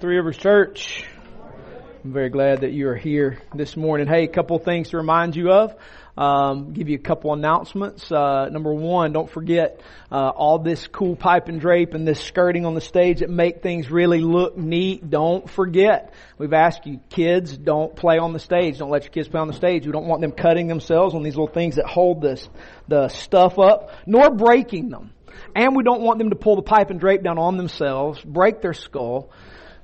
Three Rivers Church, I'm very glad that you are here this morning. Hey, a couple of things to remind you of. Give you a couple announcements. Number one, don't forget all this cool pipe and drape and this skirting on the stage that make things really look neat. Don't forget. We've asked you, kids, don't play on the stage. Don't let your kids play on the stage. We don't want them cutting themselves on these little things that hold the stuff up, nor breaking them. And we don't want them to pull the pipe and drape down on themselves, break their skull,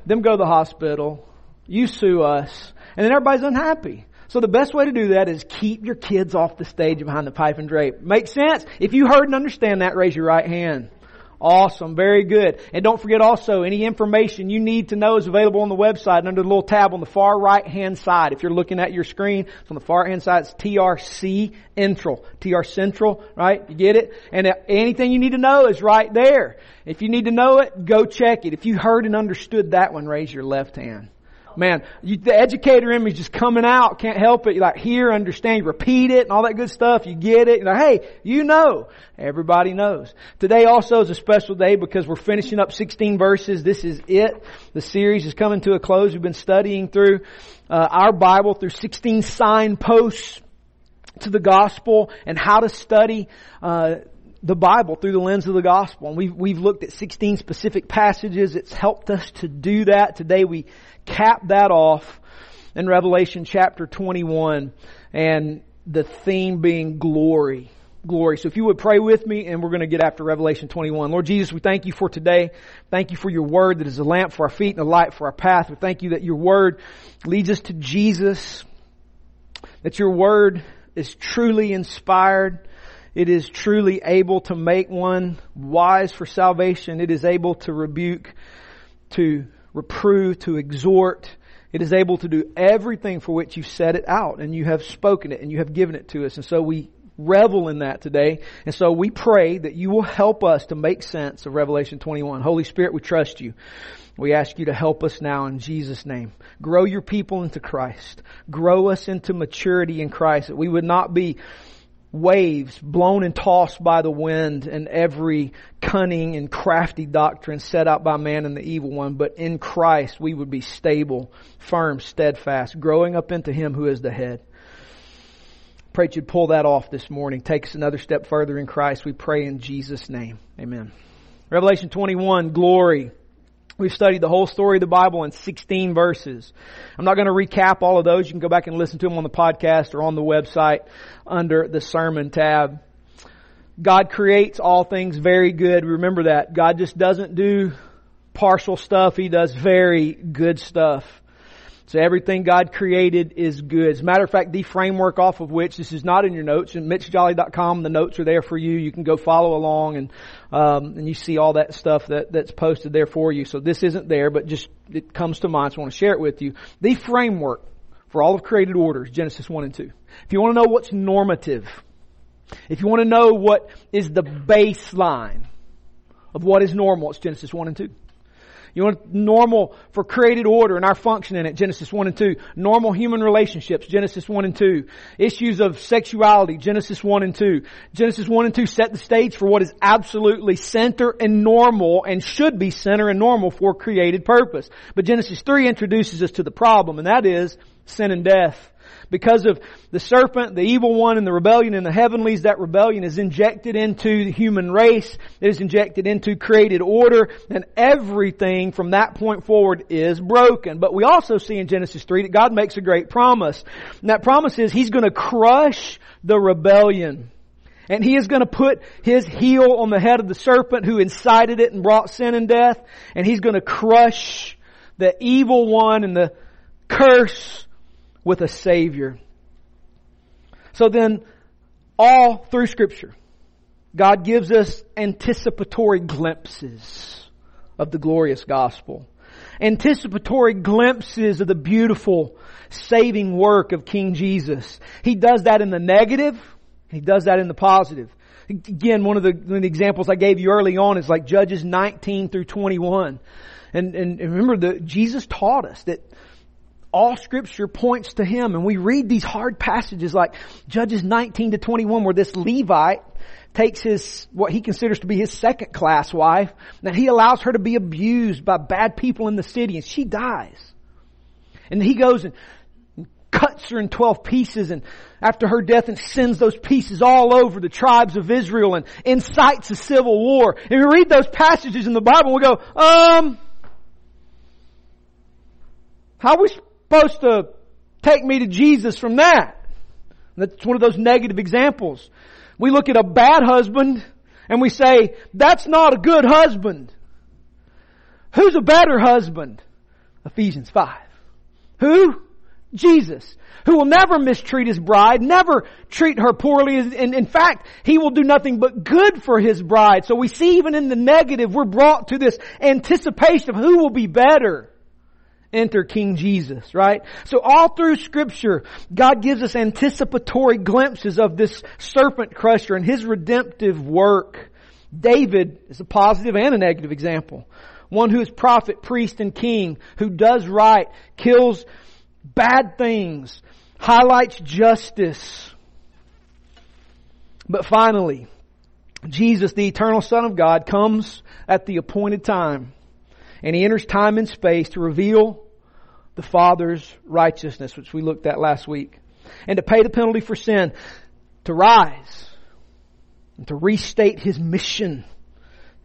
them go to the hospital, you sue us, and then everybody's unhappy. So the best way to do that is keep your kids off the stage behind the pipe and drape. Make sense? If you heard and understand that, raise your right hand. Awesome. Very good. And don't forget also, any information you need to know is available on the website and under the little tab on the far right-hand side. If you're looking at your screen, it's on the far right-hand side. It's TRCentral. TRCentral, right? You get it? And anything you need to know is right there. If you need to know it, go check it. If you heard and understood that one, raise your left hand. Man, the educator in me is just coming out. Can't help it. You like hear, understand, repeat it, and all that good stuff. You get it. You're like, hey, you know. Everybody knows. Today also is a special day because we're finishing up 16 verses. This is it. The series is coming to a close. We've been studying through our Bible through 16 signposts to the gospel and how to study the Bible through the lens of the gospel. And we've looked at 16 specific passages. It's helped us to do that. Today we cap that off in Revelation chapter 21 and the theme being glory. Glory. So if you would pray with me, and we're going to get after Revelation 21. Lord Jesus, we thank you for today. Thank you for your word that is a lamp for our feet and a light for our path. We thank you that your word leads us to Jesus, that your word is truly inspired. It is truly able to make one wise for salvation. It is able to rebuke, to reprove, to exhort. It is able to do everything for which you set it out, and you have spoken it, and you have given it to us. And so we revel in that today. And so we pray that you will help us to make sense of Revelation 21. Holy Spirit, we trust you. We ask you to help us now in Jesus' name. Grow your people into Christ. Grow us into maturity in Christ, that we would not be waves blown and tossed by the wind and every cunning and crafty doctrine set out by man and the evil one. But in Christ, we would be stable, firm, steadfast, growing up into Him who is the head. Pray that you'd pull that off this morning. Take us another step further in Christ. We pray in Jesus' name. Amen. Revelation 21, glory. We've studied the whole story of the Bible in 16 verses. I'm not going to recap all of those. You can go back and listen to them on the podcast or on the website under the sermon tab. God creates all things very good. Remember that. God just doesn't do partial stuff. He does very good stuff. So everything God created is good. As a matter of fact, the framework off of which, this is not in your notes, in mitchjolly.com, the notes are there for you. You can go follow along and you see all that stuff that's posted there for you. So this isn't there, but just it comes to mind, so I want to share it with you. The framework for all of created order is Genesis 1 and 2. If you want to know what's normative, if you want to know what is the baseline of what is normal, it's Genesis 1 and 2. You want normal for created order and our function in it, Genesis 1 and 2. Normal human relationships, Genesis 1 and 2. Issues of sexuality, Genesis 1 and 2. Genesis 1 and 2 set the stage for what is absolutely center and normal and should be center and normal for created purpose. But Genesis 3 introduces us to the problem, and that is sin and death. Because of the serpent, the evil one, and the rebellion in the heavenlies, that rebellion is injected into the human race. It is injected into created order. And everything from that point forward is broken. But we also see in Genesis 3 that God makes a great promise. And that promise is He's going to crush the rebellion. And He is going to put His heel on the head of the serpent who incited it and brought sin and death. And He's going to crush the evil one and the curse with a Savior. So then, all through Scripture, God gives us anticipatory glimpses of the glorious gospel. Anticipatory glimpses of the beautiful saving work of King Jesus. He does that in the negative, and He does that in the positive. Again, one of the examples I gave you early on is like Judges 19 through 21. And remember, Jesus taught us that all Scripture points to Him, and we read these hard passages like Judges 19 to 21 where this Levite takes his, what he considers to be his second class wife, that he allows her to be abused by bad people in the city, and she dies. And he goes and cuts her in 12 pieces, and after her death, and sends those pieces all over the tribes of Israel and incites a civil war. And we read those passages in the Bible, and we go, how are we supposed to take me to Jesus from that? That's one of those negative examples. We look at a bad husband and we say, that's not a good husband. Who's a better husband? Ephesians 5. Who? Jesus, who will never mistreat His bride, never treat her poorly. And in fact, He will do nothing but good for His bride. So we see even in the negative, we're brought to this anticipation of who will be better. Enter King Jesus, right? So all through Scripture, God gives us anticipatory glimpses of this serpent crusher and His redemptive work. David is a positive and a negative example. One who is prophet, priest, and king, who does right, kills bad things, highlights justice. But finally, Jesus, the eternal Son of God, comes at the appointed time. And He enters time and space to reveal the Father's righteousness, which we looked at last week. And to pay the penalty for sin, to rise, and to restate His mission.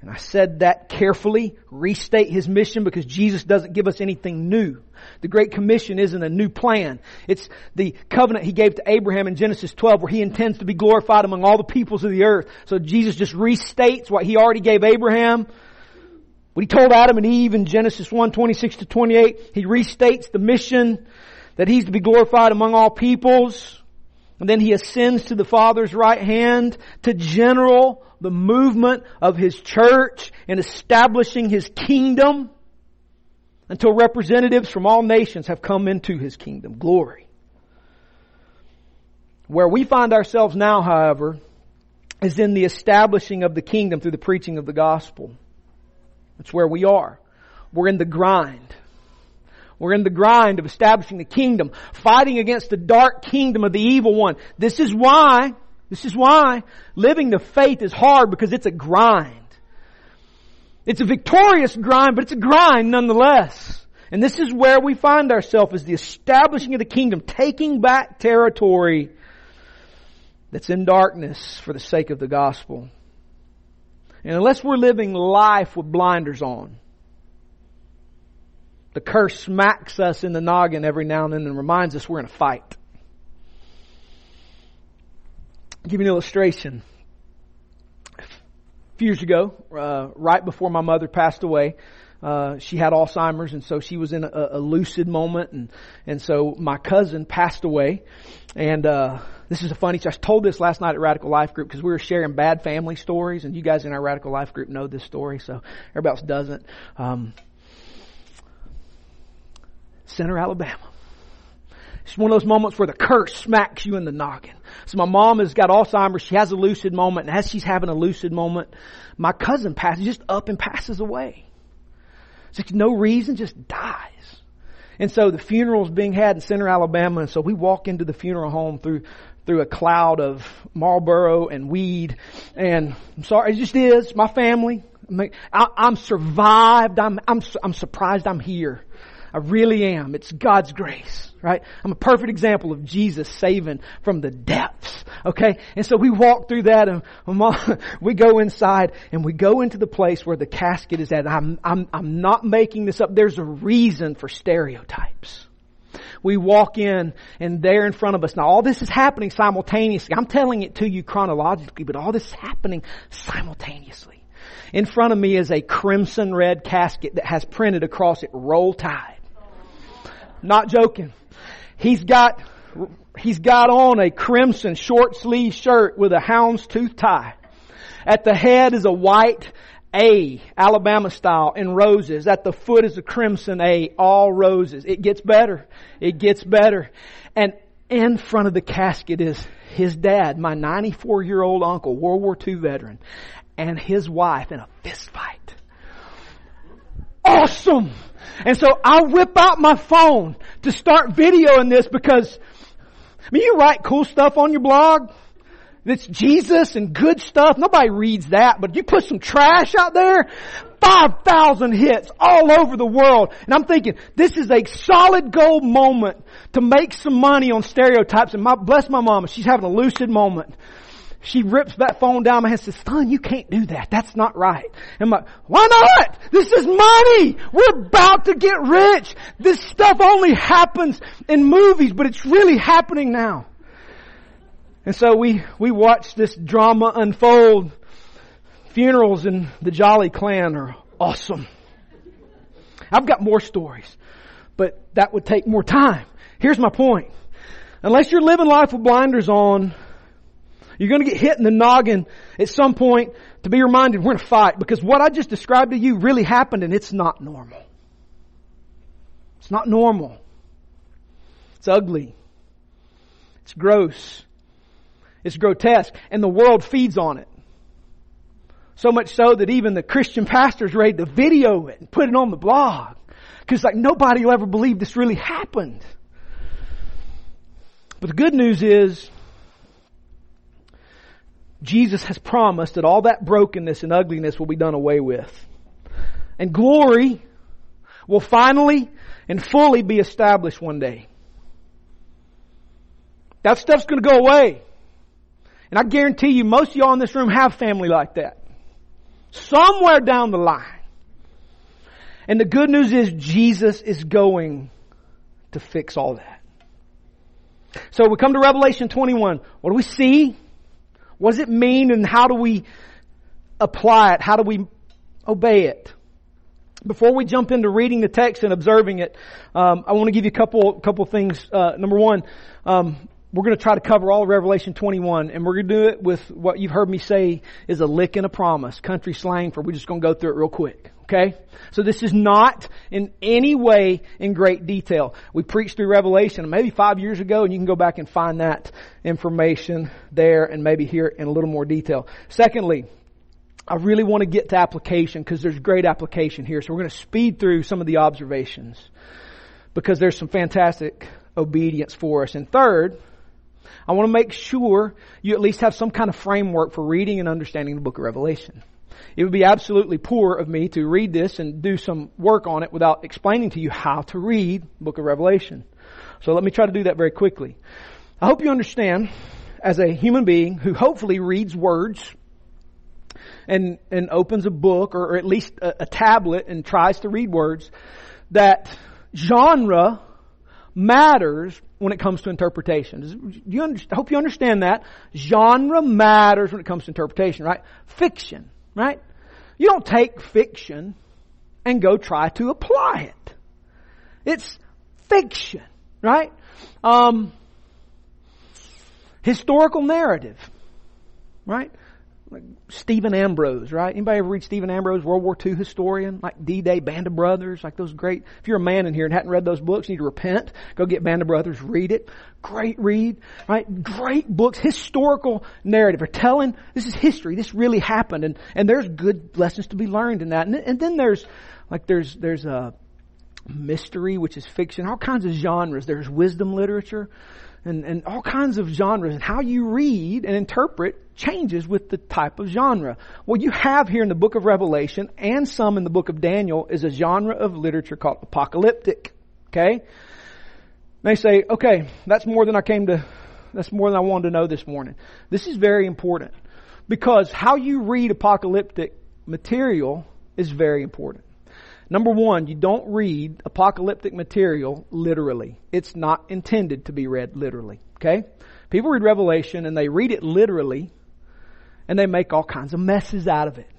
And I said that carefully, restate His mission, because Jesus doesn't give us anything new. The Great Commission isn't a new plan. It's the covenant He gave to Abraham in Genesis 12, where He intends to be glorified among all the peoples of the earth. So Jesus just restates what He already gave Abraham. What He told Adam and Eve in Genesis 1, 26 to 28, He restates the mission that He's to be glorified among all peoples. And then He ascends to the Father's right hand to general the movement of His church in establishing His kingdom until representatives from all nations have come into His kingdom. Glory. Where we find ourselves now, however, is in the establishing of the kingdom through the preaching of the gospel. That's where we are. We're in the grind. We're in the grind of establishing the kingdom, fighting against the dark kingdom of the evil one. This is why living the faith is hard, because it's a grind. It's a victorious grind, but it's a grind nonetheless. And this is where we find ourselves, is the establishing of the kingdom, taking back territory that's in darkness for the sake of the gospel. And unless we're living life with blinders on, the curse smacks us in the noggin every now and then and reminds us we're in a fight. I'll give you an illustration. A few years ago, right before my mother passed away, she had Alzheimer's, and so she was in a lucid moment, and so my cousin passed away. And this is a funny, I told this last night at Radical Life Group, because we were sharing bad family stories, and you guys in our Radical Life Group know this story, so everybody else doesn't. Center, Alabama. It's one of those moments where the curse smacks you in the noggin. So my mom has got Alzheimer's, she has a lucid moment, and as she's having a lucid moment, my cousin passes, just up and passes away. It's like no reason, just dies. And so the funeral's being had in Center, Alabama. And so we walk into the funeral home through a cloud of Marlboro and weed. And I'm sorry, it just is. My family. I'm survived. I'm surprised I'm here. I really am. It's God's grace, right? I'm a perfect example of Jesus saving from the depths, okay? And so we walk through that, and we go inside, and we go into the place where the casket is at. I'm not making this up. There's a reason for stereotypes. We walk in, and there in front of us. Now, all this is happening simultaneously. I'm telling it to you chronologically, but all this is happening simultaneously. In front of me is a crimson red casket that has printed across it, "Roll Tide." Not joking. He's got on a crimson short sleeve shirt with a houndstooth tie. At the head is a white A, Alabama style, in roses. At the foot is a crimson A, all roses. It gets better. It gets better. And in front of the casket is his dad, my 94-year-old uncle, World War II veteran, and his wife in a fist fight. Awesome! And so I whip out my phone to start videoing this, because, I mean, you write cool stuff on your blog. that's Jesus and good stuff. Nobody reads that, but you put some trash out there, 5,000 hits all over the world. And I'm thinking, this is a solid gold moment to make some money on stereotypes. And bless my mama, she's having a lucid moment. She rips that phone down my hand and says, "Son, you can't do that. That's not right." And I'm like, "Why not? This is money. We're about to get rich. This stuff only happens in movies, but it's really happening now." And so we watch this drama unfold. Funerals in the Jolly clan are awesome. I've got more stories, but that would take more time. Here's my point. Unless you're living life with blinders on, you're going to get hit in the noggin at some point to be reminded we're in a fight, because what I just described to you really happened, and it's not normal. It's not normal. It's ugly. It's gross. It's grotesque. And the world feeds on it. So much so that even the Christian pastors are ready to video it and put it on the blog. Because nobody will ever believe this really happened. But the good news is, Jesus has promised that all that brokenness and ugliness will be done away with. And glory will finally and fully be established one day. That stuff's going to go away. And I guarantee you, most of y'all in this room have family like that. Somewhere down the line. And the good news is, Jesus is going to fix all that. So we come to Revelation 21. What do we see? What does it mean, and how do we apply it? How do we obey it? Before we jump into reading the text and observing it, I want to give you a couple things. Number one, we're going to try to cover all of Revelation 21, and we're going to do it with what you've heard me say is a lick and a promise, country slang for we're just going to go through it real quick. Okay? So this is not in any way in great detail. We preached through Revelation maybe 5 years ago, and you can go back and find that information there and maybe hear it in a little more detail. Secondly, I really want to get to application, because there's great application here. So we're going to speed through some of the observations, because there's some fantastic obedience for us. And third, I want to make sure you at least have some kind of framework for reading and understanding the book of Revelation. It would be absolutely poor of me to read this and do some work on it without explaining to you how to read the book of Revelation. So let me try to do that very quickly. I hope you understand, as a human being who hopefully reads words and opens a book or at least a tablet and tries to read words, that genre matters when it comes to interpretation. I hope you understand that. Genre matters when it comes to interpretation, right? Fiction. Right? You don't take fiction and go try to apply it. It's fiction, right? Historical narrative, right? Like Stephen Ambrose, right? Anybody ever read Stephen Ambrose, World War II historian? Like D-Day, Band of Brothers, like those great... If you're a man in here and hadn't read those books, you need to repent. Go get Band of Brothers, read it. Great read, right? Great books, historical narrative. Are telling, this is history, this really happened. And there's good lessons to be learned in that. And then there's a mystery, which is fiction, all kinds of genres. There's wisdom literature. And all kinds of genres, and how you read and interpret changes with the type of genre. What you have here in the book of Revelation, and some in the book of Daniel, is a genre of literature called apocalyptic. Okay? They say, okay, that's more than I wanted to know this morning. This is very important, because how you read apocalyptic material is very important. Number one, you don't read apocalyptic material literally. It's not intended to be read literally. Okay? People read Revelation and they read it literally, and they make all kinds of messes out of it.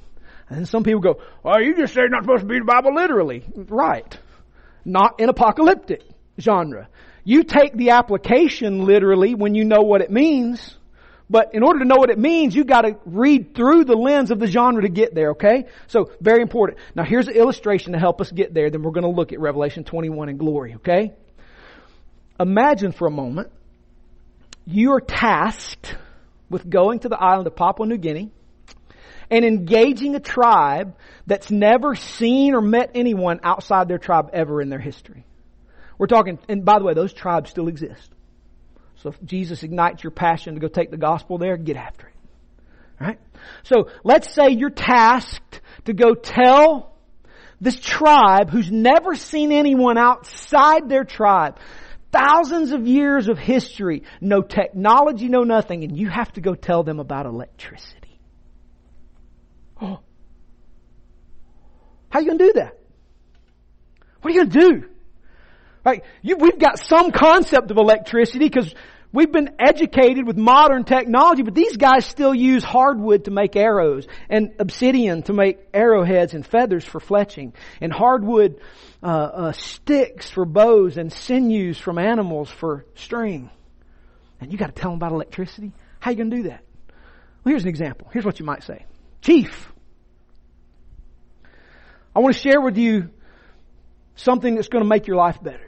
And then some people go, "Oh, you just said you're not supposed to read the Bible literally." Right. Not in apocalyptic genre. You take the application literally when you know what it means. But in order to know what it means, you got to read through the lens of the genre to get there, okay? So, very important. Now, here's an illustration to help us get there. Then we're going to look at Revelation 21 in glory, okay? Imagine for a moment, you are tasked with going to the island of Papua New Guinea and engaging a tribe that's never seen or met anyone outside their tribe ever in their history. We're talking, and by the way, those tribes still exist. So if Jesus ignites your passion to go take the gospel there, get after it. All right? So let's say you're tasked to go tell this tribe who's never seen anyone outside their tribe. Thousands of years of history, no technology, no nothing, and you have to go tell them about electricity. Oh. How are you going to do that? What are you going to do? Right, we've got some concept of electricity because we've been educated with modern technology, but these guys still use hardwood to make arrows and obsidian to make arrowheads and feathers for fletching and hardwood sticks for bows and sinews from animals for string. And you got to tell them about electricity? How are you going to do that? Well, here's an example. Here's what you might say. Chief, I want to share with you something that's going to make your life better.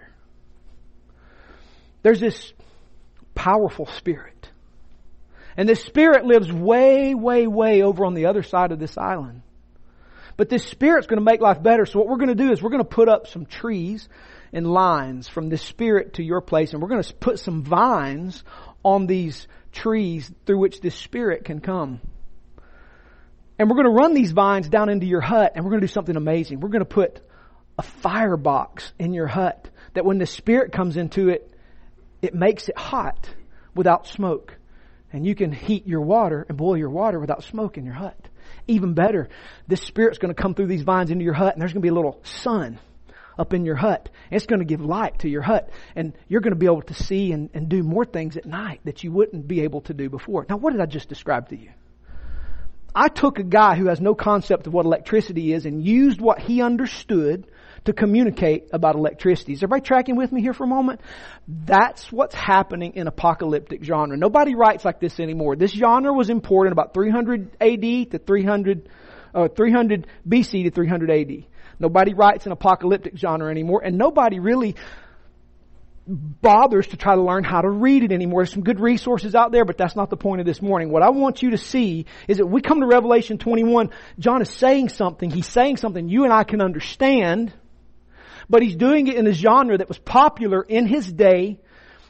There's this powerful spirit. And this spirit lives way, way, way over on the other side of this island. But this spirit's going to make life better. So what we're going to do is we're going to put up some trees and lines from this spirit to your place. And we're going to put some vines on these trees through which this spirit can come. And we're going to run these vines down into your hut. And we're going to do something amazing. We're going to put a firebox in your hut that when the spirit comes into it, it makes it hot without smoke. And you can heat your water and boil your water without smoke in your hut. Even better, this spirit's going to come through these vines into your hut, and there's going to be a little sun up in your hut. And it's going to give light to your hut. And you're going to be able to see and do more things at night that you wouldn't be able to do before. Now, what did I just describe to you? I took a guy who has no concept of what electricity is and used what he understood to communicate about electricity. Is everybody tracking with me here for a moment? That's what's happening in apocalyptic genre. Nobody writes like this anymore. This genre was important about 300 AD to 300 BC to 300 AD. Nobody writes in apocalyptic genre anymore, and nobody really bothers to try to learn how to read it anymore. There's some good resources out there, but that's not the point of this morning. What I want you to see is that we come to Revelation 21, John is saying something. He's saying something you and I can understand, but he's doing it in a genre that was popular in his day.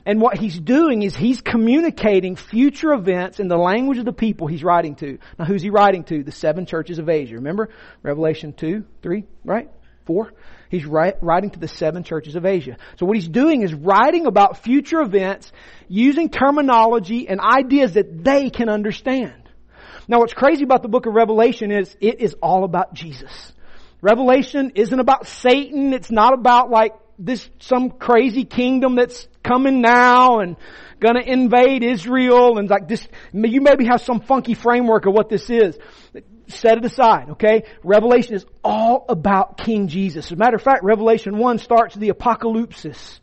And what he's doing is he's communicating future events in the language of the people he's writing to. Now, who's he writing to? The seven churches of Asia. Remember? Revelation 2, 3, right? 4. He's writing to the seven churches of Asia. So what he's doing is writing about future events using terminology and ideas that they can understand. Now, what's crazy about the book of Revelation is it is all about Jesus. Revelation isn't about Satan. It's not about like this, some crazy kingdom that's coming now and going to invade Israel. And like this, you maybe have some funky framework of what this is. Set it aside, okay? Revelation is all about King Jesus. As a matter of fact, Revelation 1 starts the apocalypsis,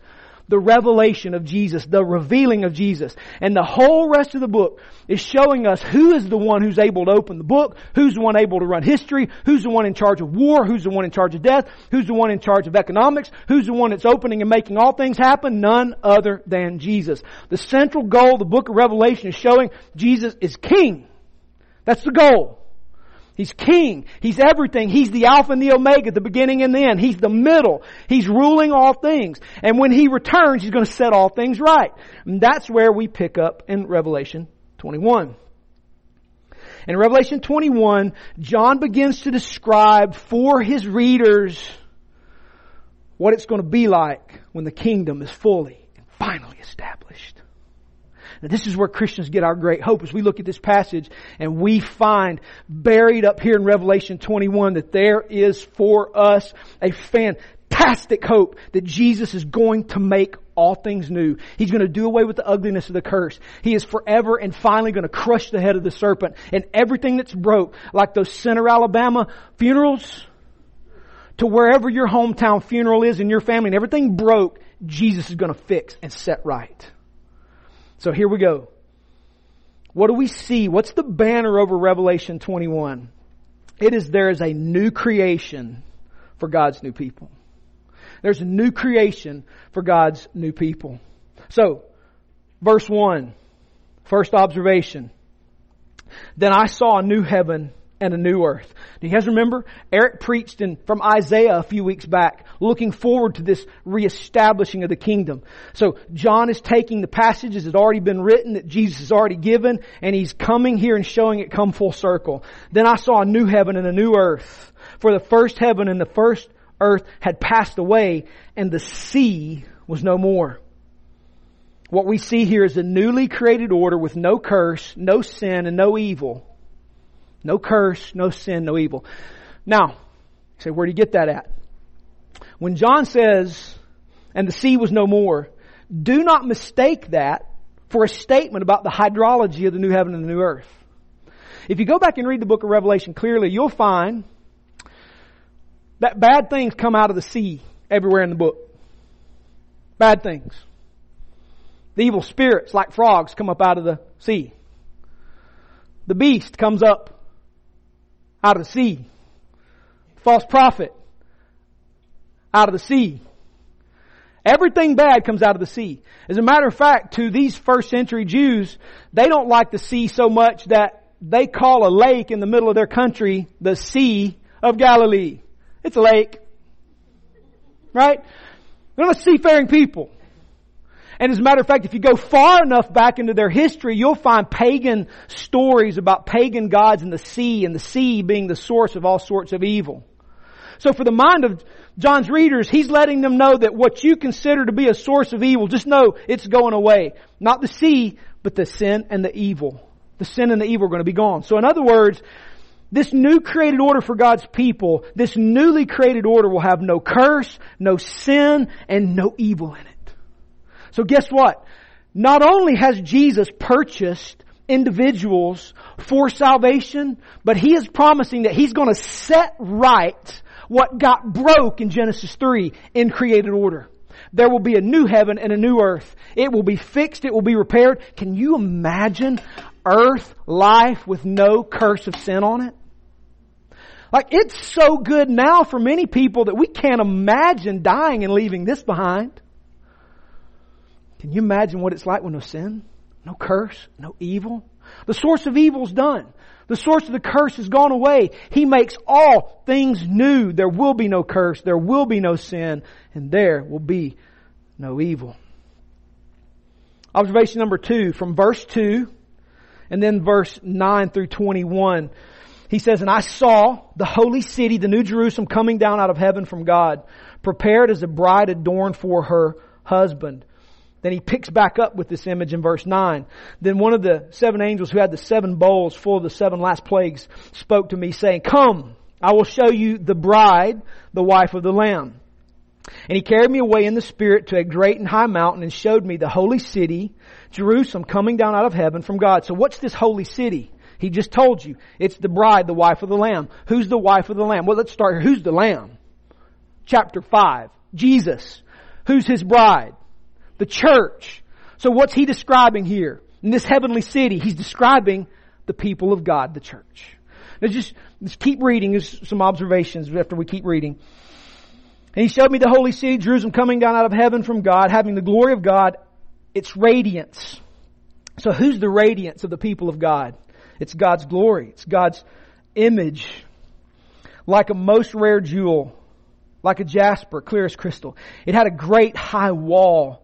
the revelation of Jesus, the revealing of Jesus. And the whole rest of the book is showing us who is the one who's able to open the book, who's the one able to run history, who's the one in charge of war, who's the one in charge of death, who's the one in charge of economics, who's the one that's opening and making all things happen, none other than Jesus. The central goal of the book of Revelation is showing Jesus is King. That's the goal. He's King. He's everything. He's the Alpha and the Omega, the beginning and the end. He's the middle. He's ruling all things. And when He returns, He's going to set all things right. And that's where we pick up in Revelation 21. In Revelation 21, John begins to describe for his readers what it's going to be like when the kingdom is fully and finally established. Now, this is where Christians get our great hope as we look at this passage and we find buried up here in Revelation 21 that there is for us a fantastic hope that Jesus is going to make all things new. He's going to do away with the ugliness of the curse. He is forever and finally going to crush the head of the serpent and everything that's broke, like those Center Alabama funerals to wherever your hometown funeral is in your family and everything broke, Jesus is going to fix and set right. So here we go. What do we see? What's the banner over Revelation 21? It is there is a new creation for God's new people. There's a new creation for God's new people. So, verse 1, first observation. Then I saw a new heaven and a new earth. Do you guys remember? Eric preached from Isaiah a few weeks back, looking forward to this reestablishing of the kingdom. So John is taking the passages that had already been written, that Jesus has already given, and he's coming here and showing it come full circle. Then I saw a new heaven and a new earth, for the first heaven and the first earth had passed away, and the sea was no more. What we see here is a newly created order with no curse, no sin, and no evil. No curse, no sin, no evil. Now, you say, where do you get that at? When John says, and the sea was no more, do not mistake that for a statement about the hydrology of the new heaven and the new earth. If you go back and read the book of Revelation clearly, you'll find that bad things come out of the sea everywhere in the book. Bad things. The evil spirits, like frogs, come up out of the sea. The beast comes up out of the sea. The false prophet out of the sea. Everything bad comes out of the sea. As a matter of fact, to these first century Jews, they don't like the sea so much that they call a lake in the middle of their country the Sea of Galilee. It's a lake. Right? They're not seafaring people. And as a matter of fact, if you go far enough back into their history, you'll find pagan stories about pagan gods and the sea being the source of all sorts of evil. So for the mind of John's readers, he's letting them know that what you consider to be a source of evil, just know it's going away. Not the sea, but the sin and the evil. The sin and the evil are going to be gone. So in other words, this new created order for God's people, this newly created order will have no curse, no sin, and no evil in it. So guess what? Not only has Jesus purchased individuals for salvation, but He is promising that He's going to set right what got broke in Genesis 3 in created order. There will be a new heaven and a new earth. It will be fixed. It will be repaired. Can you imagine earth life with no curse of sin on it? Like, it's so good now for many people that we can't imagine dying and leaving this behind. Can you imagine what it's like with no sin? No curse? No evil? The source of evil's done. The source of the curse has gone away. He makes all things new. There will be no curse. There will be no sin. And there will be no evil. Observation number 2, from verse 2 and then verse 9 through 21. He says, "And I saw the holy city, the new Jerusalem, coming down out of heaven from God, prepared as a bride adorned for her husband." Then he picks back up with this image in verse 9. "Then one of the 7 angels who had the 7 bowls full of the 7 last plagues spoke to me, saying, 'Come, I will show you the bride, the wife of the Lamb.' And he carried me away in the Spirit to a great and high mountain and showed me the holy city, Jerusalem, coming down out of heaven from God." So what's this holy city? He just told you. It's the bride, the wife of the Lamb. Who's the wife of the Lamb? Well, let's start here. Who's the Lamb? Chapter 5. Jesus. Who's His bride? The church. So what's He describing here? In this heavenly city, He's describing the people of God, the church. Now just keep reading. There's some observations after we keep reading. "And He showed me the holy city, Jerusalem, coming down out of heaven from God, having the glory of God, its radiance." So who's the radiance of the people of God? It's God's glory. It's God's image. "Like a most rare jewel, like a jasper, clear as crystal. It had a great high wall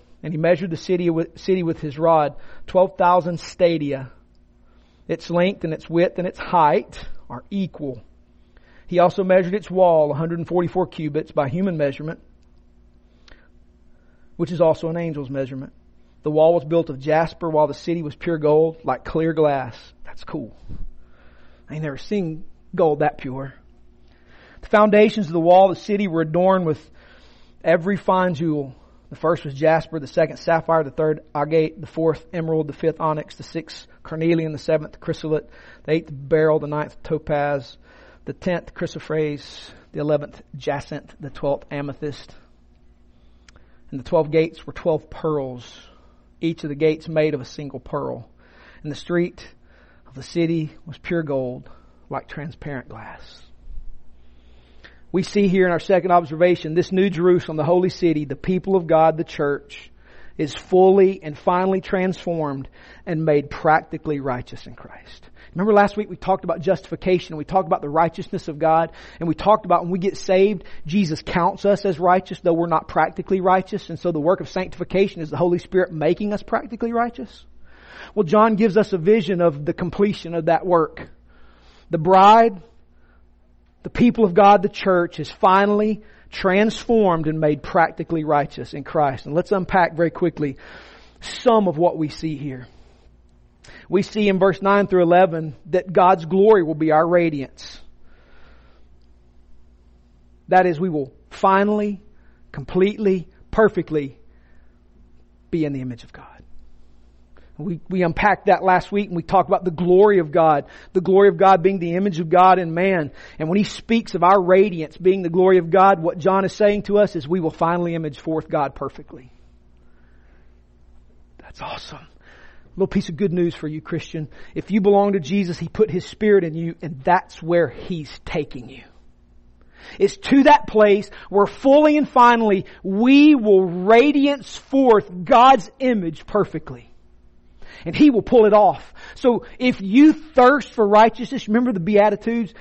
And he measured the city with his rod, 12,000 stadia. Its length and its width and its height are equal. He also measured its wall, 144 cubits by human measurement, which is also an angel's measurement. The wall was built of jasper, while the city was pure gold, like clear glass." That's cool. I ain't never seen gold that pure. "The foundations of the wall of the city were adorned with every fine jewel. The first was jasper, the second sapphire, the third agate, the fourth emerald, the fifth onyx, the sixth carnelian, the seventh chrysolite, the eighth beryl, the ninth topaz, the tenth chrysoprase, the 11th jacinth, the 12th amethyst. And the 12 gates were 12 pearls, each of the gates made of a single pearl. And the street of the city was pure gold, like transparent glass. We see here in our second observation, this new Jerusalem, the holy city, the people of God, the church, is fully and finally transformed and made practically righteous in Christ. Remember last week we talked about justification. We talked about the righteousness of God. And we talked about when we get saved, Jesus counts us as righteous, though we're not practically righteous. And so the work of sanctification is the Holy Spirit making us practically righteous. Well, John gives us a vision of the completion of that work. The bride, the people of God, the church, is finally transformed and made practically righteous in Christ. And let's unpack very quickly some of what we see here. We see in verse 9 through 11 that God's glory will be our radiance. That is, we will finally, completely, perfectly be in the image of God. We unpacked that last week, and we talked about the glory of God. The glory of God being the image of God in man. And when he speaks of our radiance being the glory of God, what John is saying to us is we will finally image forth God perfectly. That's awesome. A little piece of good news for you, Christian. If you belong to Jesus, he put his Spirit in you, and that's where he's taking you. It's to that place where fully and finally we will radiance forth God's image perfectly. And he will pull it off. So if you thirst for righteousness, remember the Beatitudes?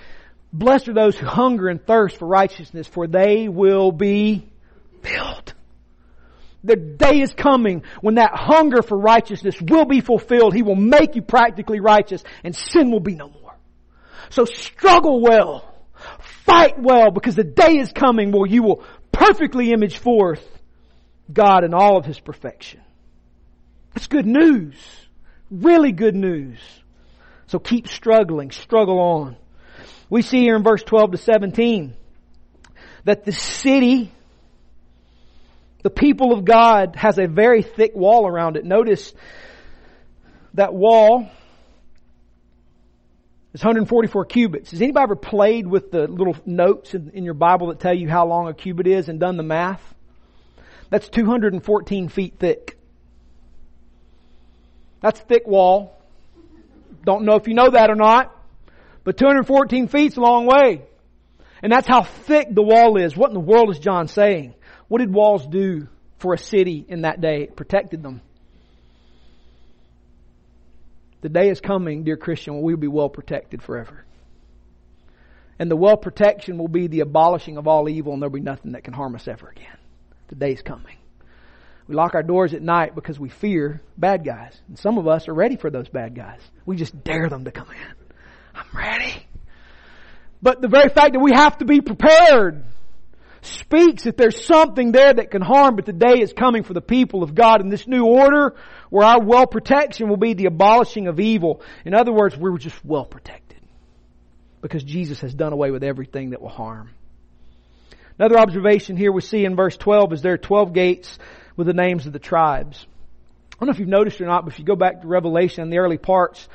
Blessed are those who hunger and thirst for righteousness, for they will be filled. The day is coming when that hunger for righteousness will be fulfilled. He will make you practically righteous, and sin will be no more. So struggle well. Fight well, because the day is coming where you will perfectly image forth God in all of his perfection. That's good news. Really good news. So keep struggling. Struggle on. We see here in verse 12 to 17 that the city, the people of God, has a very thick wall around it. Notice that wall is 144 cubits. Has anybody ever played with the little notes in your Bible that tell you how long a cubit is and done the math? That's 214 feet thick. That's a thick wall. Don't know if you know that or not, but 214 feet's a long way. And that's how thick the wall is. What in the world is John saying? What did walls do for a city in that day? It protected them. The day is coming, dear Christian, when we'll be well protected forever. And the well protection will be the abolishing of all evil, and there'll be nothing that can harm us ever again. The day's coming. We lock our doors at night because we fear bad guys. And some of us are ready for those bad guys. We just dare them to come in. I'm ready. But the very fact that we have to be prepared speaks that there's something there that can harm. But the day is coming for the people of God in this new order where our well protection will be the abolishing of evil. In other words, we were just well protected because Jesus has done away with everything that will harm. Another observation here we see in verse 12 is there are 12 gates with the names of the tribes. I don't know if you've noticed or not, but if you go back to Revelation in the early parts,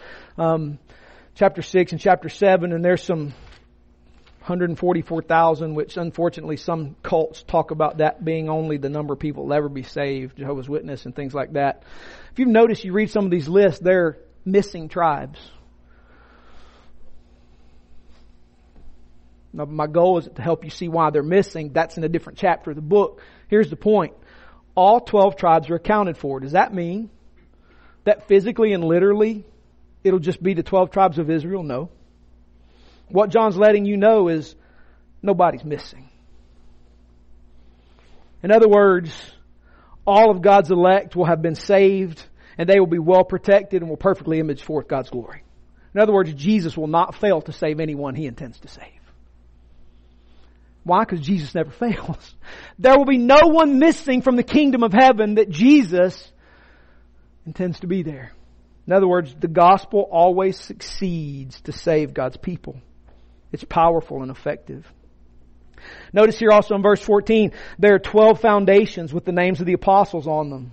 chapter 6 and chapter 7, and there's some 144,000, which unfortunately some cults talk about that being only the number of people that will ever be saved, Jehovah's Witness and things like that. If you've noticed, you read some of these lists, they're missing tribes. Now, my goal isn't to help you see why they're missing. That's in a different chapter of the book. Here's the point. All 12 tribes are accounted for. Does that mean that physically and literally it'll just be the 12 tribes of Israel? No. What John's letting you know is nobody's missing. In other words, all of God's elect will have been saved, and they will be well protected and will perfectly image forth God's glory. In other words, Jesus will not fail to save anyone he intends to save. Why? Because Jesus never fails. There will be no one missing from the kingdom of heaven that Jesus intends to be there. In other words, the gospel always succeeds to save God's people. It's powerful and effective. Notice here also in verse 14, there are 12 foundations with the names of the apostles on them.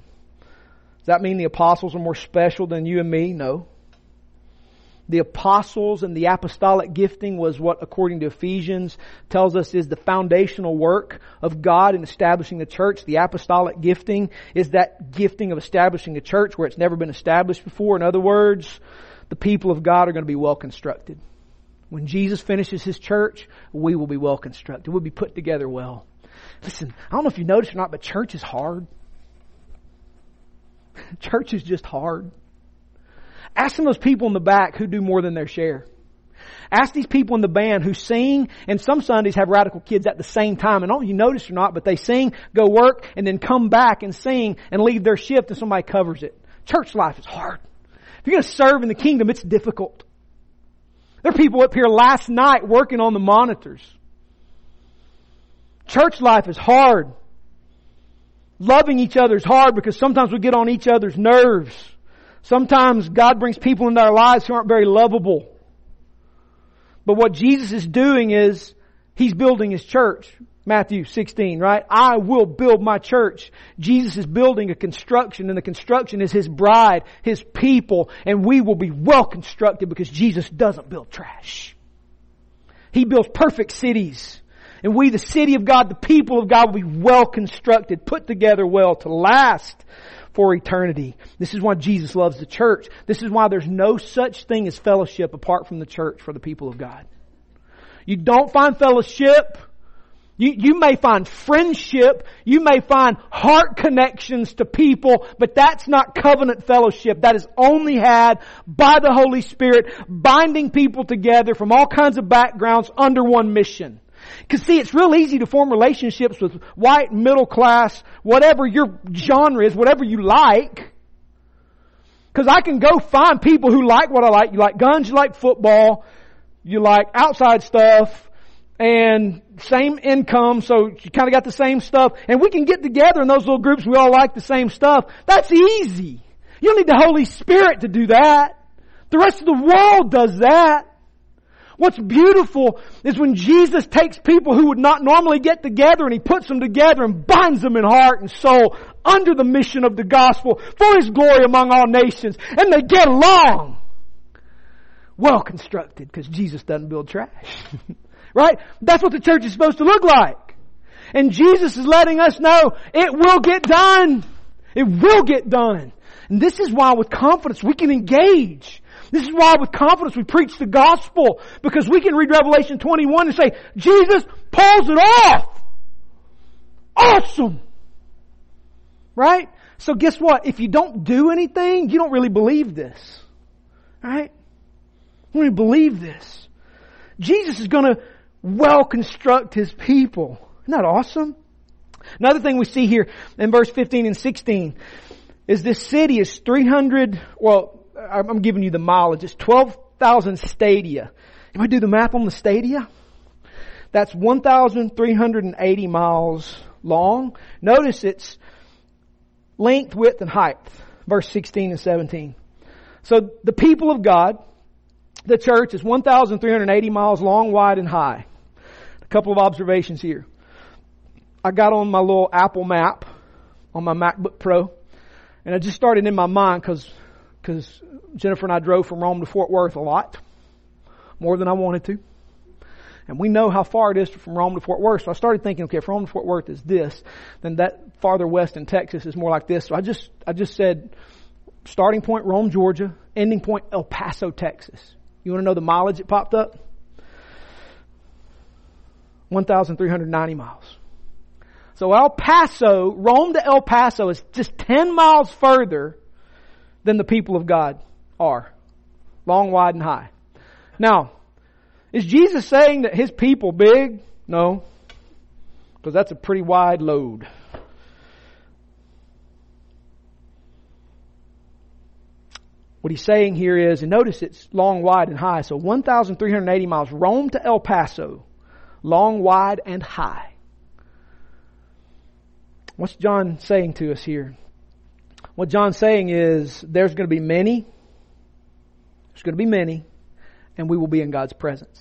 Does that mean the apostles are more special than you and me? No. the apostles and the apostolic gifting was what, according to Ephesians, tells us is the foundational work of God in establishing the church. The apostolic gifting is that gifting of establishing a church where it's never been established before. In other words, the people of God are going to be well constructed. When Jesus finishes His church, we will be well constructed. We'll be put together well. Listen, I don't know if you noticed or not, but church is hard. Church is just hard. Ask some of those people in the back who do more than their share. Ask these people in the band who sing, and some Sundays have radical kids at the same time. And I don't know if you noticed or not, but they sing, go work, and then come back and sing and leave their shift and somebody covers it. Church life is hard. If you're going to serve in the kingdom, it's difficult. There are people up here last night working on the monitors. Church life is hard. Loving each other is hard because sometimes we get on each other's nerves. Sometimes God brings people into our lives who aren't very lovable. But what Jesus is doing is He's building His church. Matthew 16, right? I will build my church. Jesus is building a construction, and the construction is His bride, His people, and we will be well constructed because Jesus doesn't build trash. He builds perfect cities. And we, the city of God, the people of God, will be well constructed, put together well to last for eternity. This is why Jesus loves the church. This is why there's no such thing as fellowship apart from the church for the people of God. You don't find fellowship. You may find friendship. You may find heart connections to people, but that's not covenant fellowship. That is only had by the Holy Spirit, binding people together from all kinds of backgrounds under one mission. Because see, it's real easy to form relationships with white, middle class, whatever your genre is, whatever you like. Because I can go find people who like what I like. You like guns, you like football, you like outside stuff, and same income, so you kind of got the same stuff. And we can get together in those little groups, we all like the same stuff. That's easy. You don't need the Holy Spirit to do that. The rest of the world does that. What's beautiful is when Jesus takes people who would not normally get together and He puts them together and binds them in heart and soul under the mission of the gospel for His glory among all nations. And they get along. Well constructed, because Jesus doesn't build trash. Right? That's what the church is supposed to look like. And Jesus is letting us know it will get done. It will get done. And this is why with confidence we can engage. This is why with confidence we preach the gospel. Because we can read Revelation 21 and say, Jesus pulls it off. Awesome. Right? So guess what? If you don't do anything, you don't really believe this. Right? You don't really believe this. Jesus is going to well construct His people. Isn't that awesome? Another thing we see here in verse 15 and 16 is this city is 300... Well, I'm giving you the mileage. It's 12,000 stadia. Can we do the map on the stadia? That's 1,380 miles long. Notice its length, width, and height. Verse 16 and 17. So the people of God, the church, is 1,380 miles long, wide, and high. A couple of observations here. I got on my little Apple map on my MacBook Pro, and I just started in my mind because Jennifer and I drove from Rome to Fort Worth a lot, more than I wanted to. And we know how far it is from Rome to Fort Worth. So I started thinking, okay, if Rome to Fort Worth is this, then that farther west in Texas is more like this. So I just said, starting point, Rome, Georgia, ending point, El Paso, Texas. You want to know the mileage it popped up? 1,390 miles. So El Paso, Rome to El Paso is just 10 miles further than the people of God are. Long, wide, and high. Now, is Jesus saying that His people big? No. Because that's a pretty wide load. What He's saying here is, and notice it's long, wide, and high. So 1,380 miles, Rome to El Paso. Long, wide, and high. What's John saying to us here? What John's saying is there's going to be many. There's going to be many. And we will be in God's presence.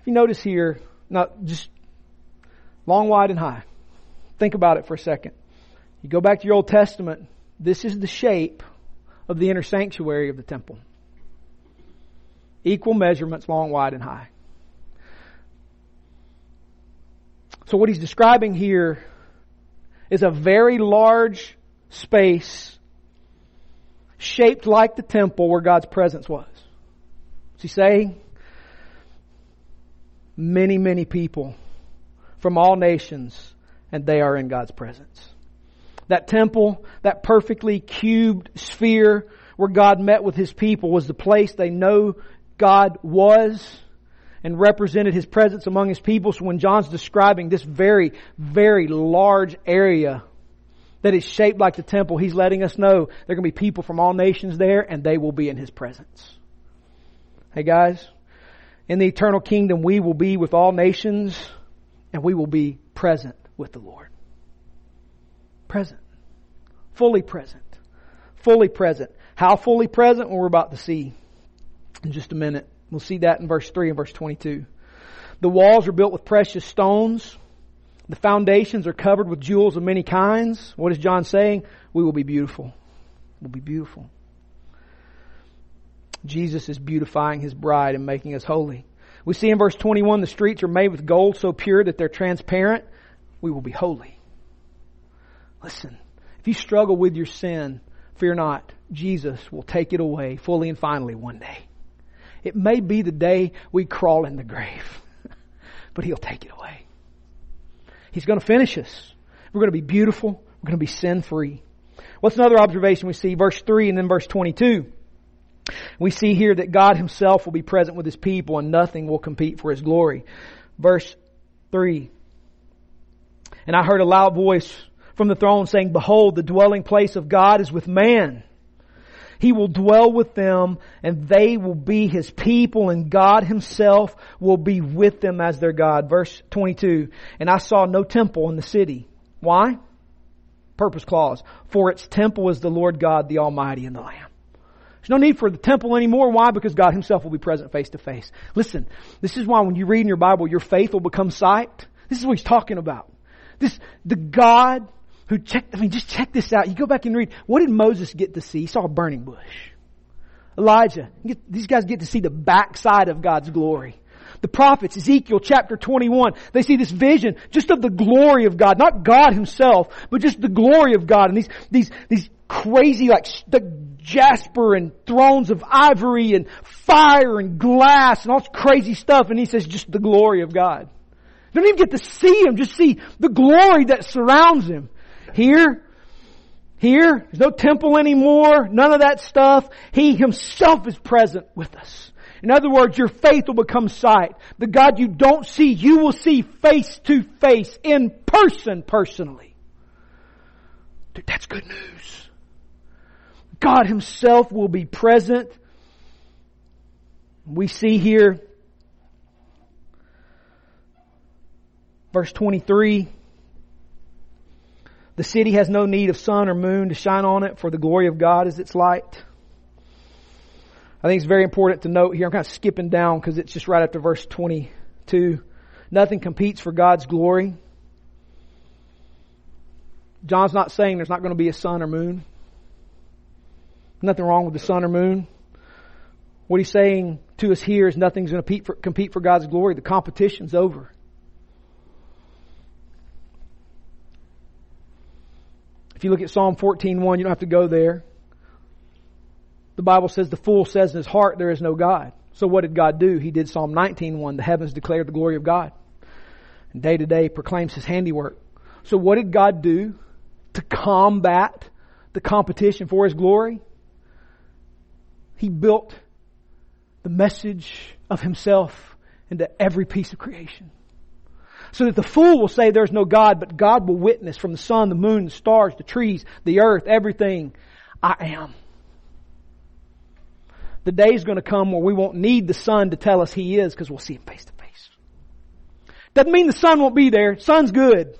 If you notice here, not just long, wide, and high. Think about it for a second. You go back to your Old Testament. This is the shape of the inner sanctuary of the temple. Equal measurements, long, wide, and high. So what he's describing here is a very large space shaped like the temple where God's presence was. What's he saying? Many, many people from all nations, and they are in God's presence. That temple, that perfectly cubed sphere where God met with His people, was the place they know God was and represented His presence among His people. So when John's describing this very, very large area that is shaped like the temple, he's letting us know there are going to be people from all nations there, and they will be in His presence. Hey guys, in the eternal kingdom, we will be with all nations, and we will be present with the Lord. Present. Fully present. Fully present. How fully present? Well, we're about to see in just a minute. We'll see that in verse 3 and verse 22. The walls are built with precious stones. The foundations are covered with jewels of many kinds. What is John saying? We will be beautiful. We'll be beautiful. Jesus is beautifying His bride and making us holy. We see in verse 21, the streets are made with gold so pure that they're transparent. We will be holy. Listen, if you struggle with your sin, fear not. Jesus will take it away fully and finally one day. It may be the day we crawl in the grave, but He'll take it away. He's going to finish us. We're going to be beautiful. We're going to be sin-free. What's another observation we see? Verse 3 and then verse 22. We see here that God Himself will be present with His people and nothing will compete for His glory. Verse 3. And I heard a loud voice from the throne saying, "Behold, the dwelling place of God is with man. He will dwell with them, and they will be His people, and God Himself will be with them as their God." Verse 22, and I saw no temple in the city. Why? Purpose clause. For its temple is the Lord God, the Almighty, and the Lamb. There's no need for the temple anymore. Why? Because God Himself will be present face to face. Listen, this is why when you read in your Bible, your faith will become sight. This is what He's talking about. The God who just check this out. You go back and read. What did Moses get to see? He saw a burning bush. Elijah, these guys get to see the backside of God's glory. The prophets, Ezekiel chapter 21, they see this vision just of the glory of God. Not God Himself, but just the glory of God. And these crazy, like the jasper and thrones of ivory and fire and glass and all this crazy stuff. And he says, just the glory of God. Don't even get to see Him. Just see the glory that surrounds Him. Here, there's no temple anymore, none of that stuff. He Himself is present with us. In other words, your faith will become sight. The God you don't see, you will see face to face, in person, personally. Dude, that's good news. God Himself will be present. We see here, verse 23, the city has no need of sun or moon to shine on it, for the glory of God is its light. I think it's very important to note here, I'm kind of skipping down because it's just right after verse 22. Nothing competes for God's glory. John's not saying there's not going to be a sun or moon. Nothing wrong with the sun or moon. What he's saying to us here is nothing's going to compete for God's glory. The competition's over. If you look at Psalm 14:1, you don't have to go there. The Bible says the fool says in his heart there is no God. So what did God do? He did Psalm 19:1. The heavens declare the glory of God, and day to day proclaims His handiwork. So what did God do to combat the competition for His glory? He built the message of Himself into every piece of creation. So that the fool will say there's no God, but God will witness from the sun, the moon, the stars, the trees, the earth, everything. I am. The day's going to come where we won't need the sun to tell us He is, because we'll see Him face to face. Doesn't mean the sun won't be there. Sun's good.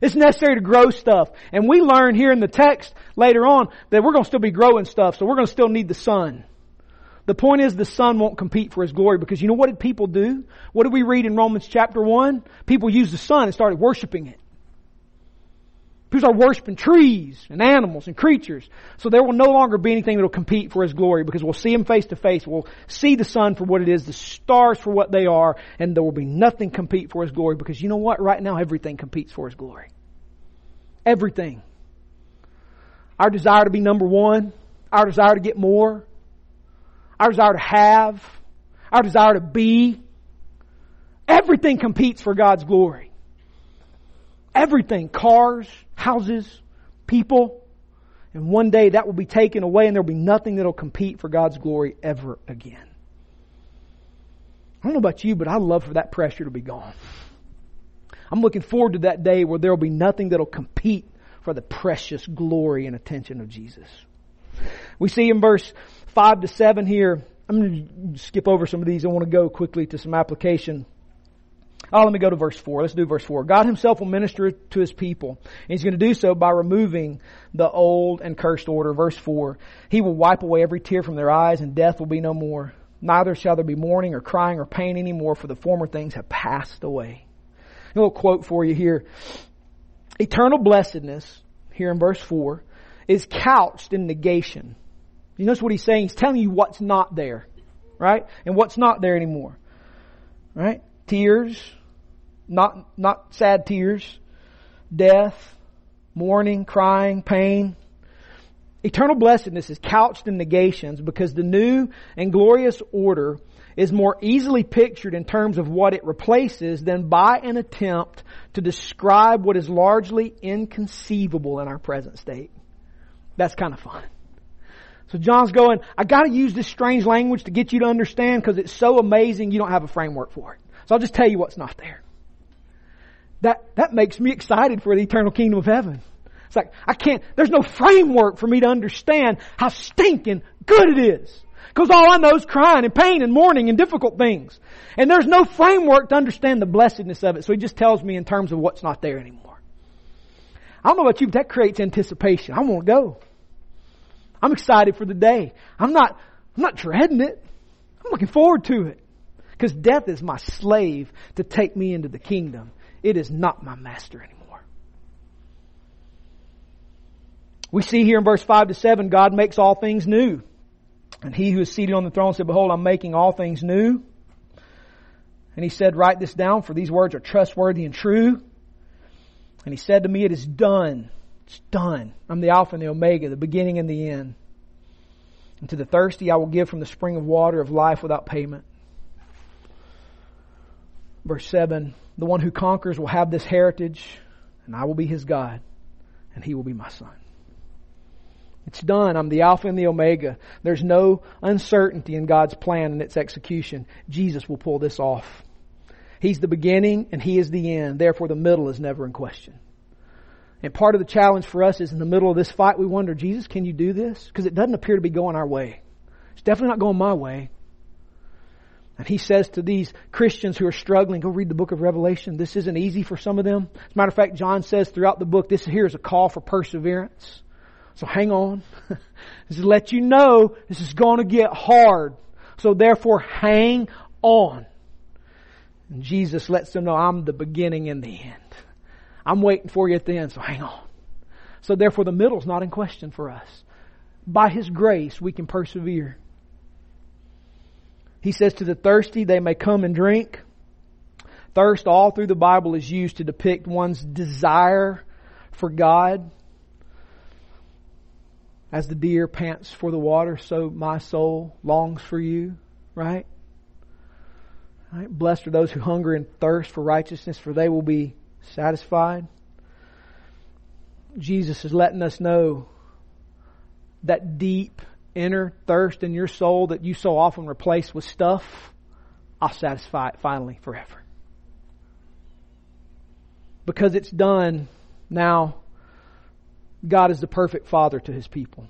It's necessary to grow stuff. And we learn here in the text later on that we're going to still be growing stuff, so we're going to still need the sun. The point is the sun won't compete for His glory, because you know what did people do? What did we read in Romans chapter 1? People used the sun and started worshiping it. People start worshiping trees and animals and creatures. So there will no longer be anything that will compete for His glory, because we'll see Him face to face. We'll see the sun for what it is, the stars for what they are, and there will be nothing compete for His glory, because you know what? Right now, everything competes for His glory. Everything. Our desire to be number one, our desire to get more, our desire to have, our desire to be. Everything competes for God's glory. Everything. Cars, houses, people. And one day that will be taken away, and there will be nothing that will compete for God's glory ever again. I don't know about you, but I love for that pressure to be gone. I'm looking forward to that day where there will be nothing that will compete for the precious glory and attention of Jesus. We see in verse 5 to 7 here. I'm going to skip over some of these. I want to go quickly to some application. Oh, let me go to verse 4. Let's do verse 4. God Himself will minister to His people, and He's going to do so by removing the old and cursed order. Verse 4. He will wipe away every tear from their eyes, and death will be no more. Neither shall there be mourning or crying or pain anymore, for the former things have passed away. A little quote for you here. Eternal blessedness, here in verse 4, is couched in negation. You notice what He's saying? He's telling you what's not there, right? And what's not there anymore, right? Tears, not sad tears, death, mourning, crying, pain. Eternal blessedness is couched in negations because the new and glorious order is more easily pictured in terms of what it replaces than by an attempt to describe what is largely inconceivable in our present state. That's kind of fun. So John's going, I got to use this strange language to get you to understand, because it's so amazing you don't have a framework for it. So I'll just tell you what's not there. That makes me excited for the eternal kingdom of heaven. It's like, there's no framework for me to understand how stinking good it is. Because all I know is crying and pain and mourning and difficult things. And there's no framework to understand the blessedness of it. So He just tells me in terms of what's not there anymore. I don't know about you, but that creates anticipation. I want to go. I'm excited for the day. I'm not dreading it. I'm looking forward to it. Because death is my slave to take me into the kingdom. It is not my master anymore. We see here in verse 5 to 7, God makes all things new. And He who is seated on the throne said, Behold, I'm making all things new. And He said, Write this down, for these words are trustworthy and true. And He said to me, It is done. It's done. I'm the Alpha and the Omega, the beginning and the end. And to the thirsty I will give from the spring of water of life without payment. Verse 7, the one who conquers will have this heritage, and I will be his God, and he will be my son. It's done. I'm the Alpha and the Omega. There's no uncertainty in God's plan and its execution. Jesus will pull this off. He's the beginning and He is the end. Therefore, the middle is never in question. And part of the challenge for us is in the middle of this fight, we wonder, Jesus, can you do this? Because it doesn't appear to be going our way. It's definitely not going my way. And He says to these Christians who are struggling, go read the book of Revelation. This isn't easy for some of them. As a matter of fact, John says throughout the book, this here is a call for perseverance. So hang on. This is to let you know this is going to get hard. So therefore, hang on. And Jesus lets them know, I'm the beginning and the end. I'm waiting for you at the end, so hang on. So therefore, the middle's not in question for us. By His grace, we can persevere. He says, to the thirsty, they may come and drink. Thirst all through the Bible is used to depict one's desire for God. As the deer pants for the water, so my soul longs for you, right? Right? Blessed are those who hunger and thirst for righteousness, for they will be satisfied. Jesus is letting us know that deep inner thirst in your soul that you so often replace with stuff, I'll satisfy it finally forever. Because it's done now, God is the perfect Father to His people.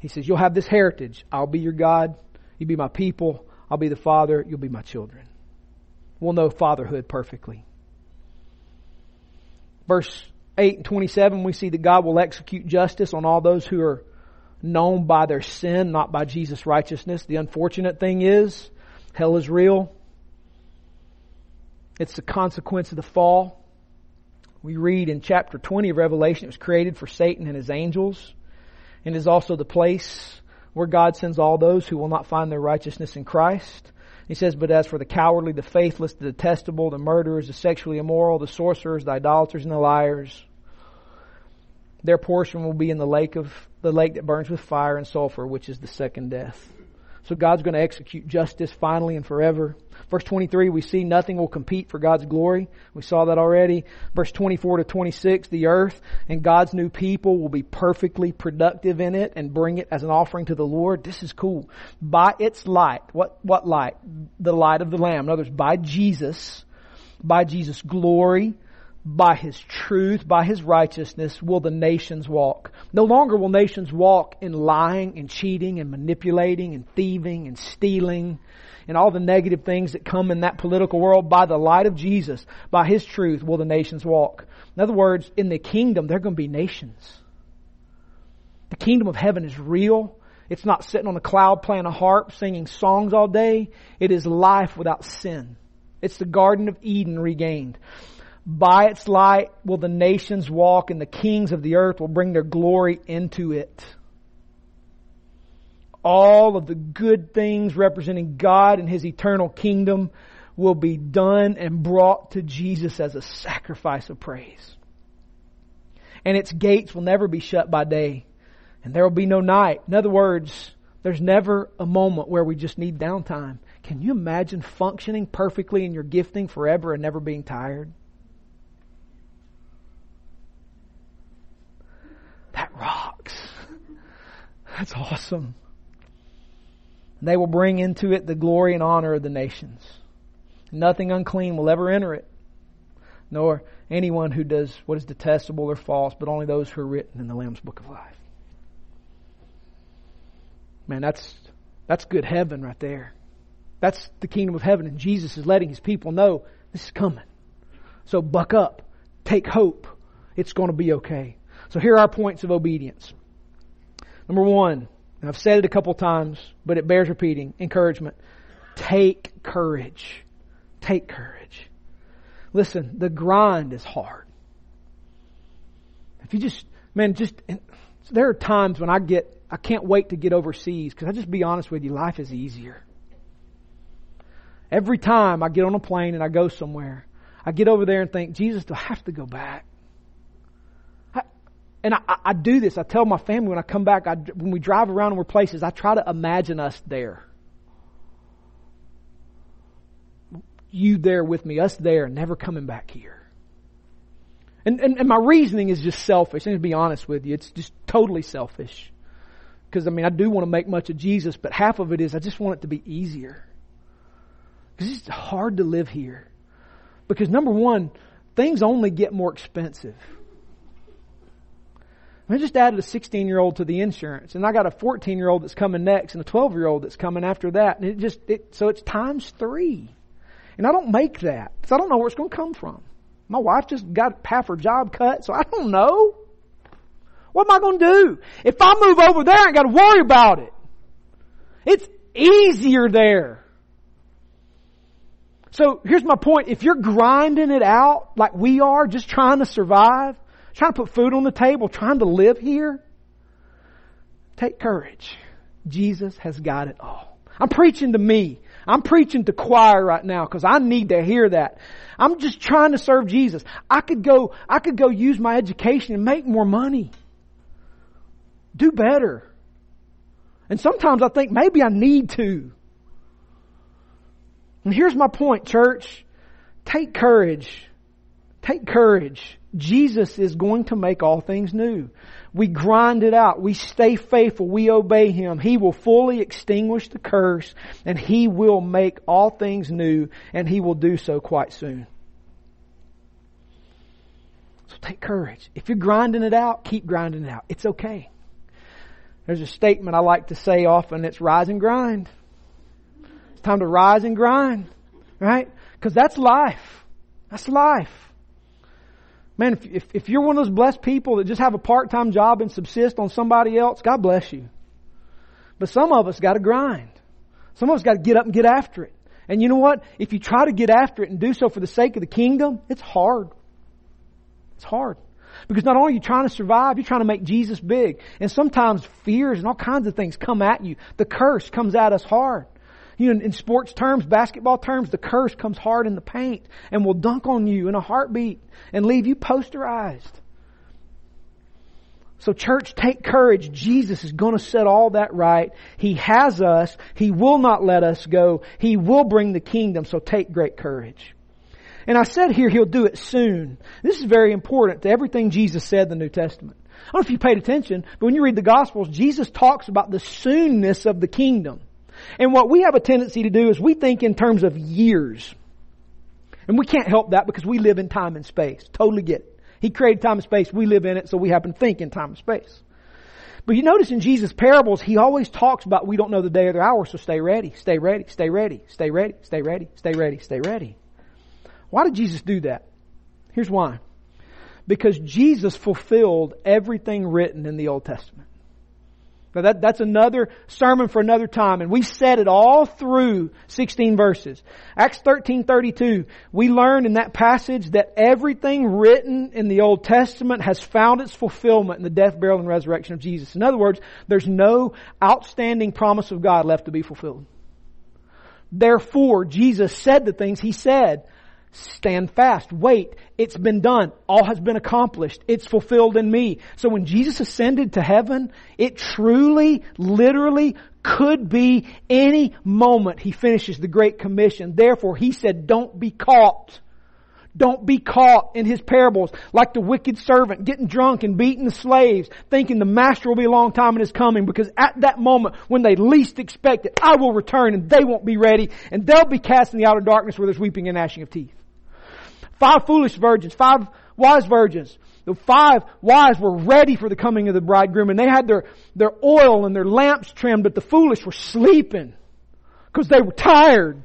He says, you'll have this heritage. I'll be your God. You'll be my people. I'll be the Father. You'll be my children. We'll know fatherhood perfectly. Verse 8 and 27, we see that God will execute justice on all those who are known by their sin, not by Jesus' righteousness. The unfortunate thing is, hell is real. It's the consequence of the fall. We read in chapter 20 of Revelation, it was created for Satan and his angels, and is also the place where God sends all those who will not find their righteousness in Christ. He says, but as for the cowardly, the faithless, the detestable, the murderers, the sexually immoral, the sorcerers, the idolaters, and the liars, their portion will be in the lake that burns with fire and sulfur, which is the second death. So God's going to execute justice finally and forever. Verse 23, we see nothing will compete for God's glory. We saw that already. Verse 24 to 26, the earth and God's new people will be perfectly productive in it and bring it as an offering to the Lord. This is cool. By its light. What light? The light of the Lamb. In other words, by Jesus' glory, by His truth, by His righteousness, will the nations walk. No longer will nations walk in lying and cheating and manipulating and thieving and stealing and all the negative things that come in that political world. By the light of Jesus, by His truth, will the nations walk. In other words, in the kingdom, there are going to be nations. The kingdom of heaven is real. It's not sitting on a cloud playing a harp, singing songs all day. It is life without sin. It's the Garden of Eden regained. By its light will the nations walk, and the kings of the earth will bring their glory into it. All of the good things representing God and His eternal kingdom will be done and brought to Jesus as a sacrifice of praise. And its gates will never be shut by day, and there will be no night. In other words, there's never a moment where we just need downtime. Can you imagine functioning perfectly in your gifting forever and never being tired? That rocks. That's awesome. They will bring into it the glory and honor of the nations. Nothing unclean will ever enter it, nor anyone who does what is detestable or false, but only those who are written in the Lamb's Book of Life. Man, that's good heaven right there. That's the kingdom of heaven, and Jesus is letting His people know this is coming. So buck up. Take hope. It's going to be okay. So here are our points of obedience. Number one, and I've said it a couple times, but it bears repeating, encouragement. Take courage. Take courage. Listen, the grind is hard. If you just, man, just, there are times when I can't wait to get overseas, because I'll just be honest with you, life is easier. Every time I get on a plane and I go somewhere, I get over there and think, Jesus, do I have to go back? And I do this. I tell my family when I come back, when we drive around and we're places, I try to imagine us there. You there with me, us there, never coming back here. And my reasoning is just selfish. And to be honest with you, it's just totally selfish. Because, I mean, I do want to make much of Jesus, but half of it is I just want it to be easier. Because it's hard to live here. Because number one, things only get more expensive. I just added a 16-year-old to the insurance, and I got a 14-year-old that's coming next, and a 12-year-old that's coming after that, and so it's times 3, and I don't make that, so I don't know where it's going to come from. My wife just got half her job cut, so I don't know. What am I going to do if I move over there? I ain't got to worry about it. It's easier there. So here's my point: if you're grinding it out like we are, just trying to survive, trying to put food on the table, trying to live here, take courage. Jesus has got it all. I'm preaching to me. I'm preaching to choir right now because I need to hear that. I'm just trying to serve Jesus. I could go use my education and make more money. Do better. And sometimes I think maybe I need to. And here's my point, church. Take courage. Take courage. Jesus is going to make all things new. We grind it out. We stay faithful. We obey Him. He will fully extinguish the curse, and He will make all things new, and He will do so quite soon. So take courage. If you're grinding it out, keep grinding it out. It's okay. There's a statement I like to say often. It's rise and grind. It's time to rise and grind, right? Because that's life. That's life. Man, if you're one of those blessed people that just have a part-time job and subsist on somebody else, God bless you. But some of us got to grind. Some of us got to get up and get after it. And you know what? If you try to get after it and do so for the sake of the kingdom, it's hard. It's hard. Because not only are you trying to survive, you're trying to make Jesus big. And sometimes fears and all kinds of things come at you. The curse comes at us hard. You know, in sports terms, basketball terms, the curse comes hard in the paint and will dunk on you in a heartbeat and leave you posterized. So church, take courage. Jesus is going to set all that right. He has us. He will not let us go. He will bring the kingdom. So take great courage. And I said here, He'll do it soon. This is very important to everything Jesus said in the New Testament. I don't know if you paid attention, but when you read the Gospels, Jesus talks about the soonness of the kingdom. And what we have a tendency to do is we think in terms of years. And we can't help that because we live in time and space. Totally get it. He created time and space. We live in it, so we happen to think in time and space. But you notice in Jesus' parables, He always talks about we don't know the day or the hour, so stay ready, stay ready, stay ready, stay ready, stay ready, stay ready, stay ready. Why did Jesus do that? Here's why. Because Jesus fulfilled everything written in the Old Testament. Now that's another sermon for another time. And we've said it all through 16 verses. Acts 13:32, we learned in that passage that everything written in the Old Testament has found its fulfillment in the death, burial, and resurrection of Jesus. In other words, there's no outstanding promise of God left to be fulfilled. Therefore, Jesus said the things He said. Stand fast. Wait. It's been done. All has been accomplished. It's fulfilled in me. So when Jesus ascended to heaven, it truly, literally could be any moment He finishes the Great Commission. Therefore, He said, don't be caught. Don't be caught in His parables like the wicked servant getting drunk and beating the slaves, thinking the master will be a long time in His coming, because at that moment when they least expect it, I will return and they won't be ready and they'll be cast in the outer darkness where there's weeping and gnashing of teeth. 5 foolish virgins, 5 wise virgins. The 5 wise were ready for the coming of the bridegroom, and they had their oil and their lamps trimmed, but the foolish were sleeping because they were tired.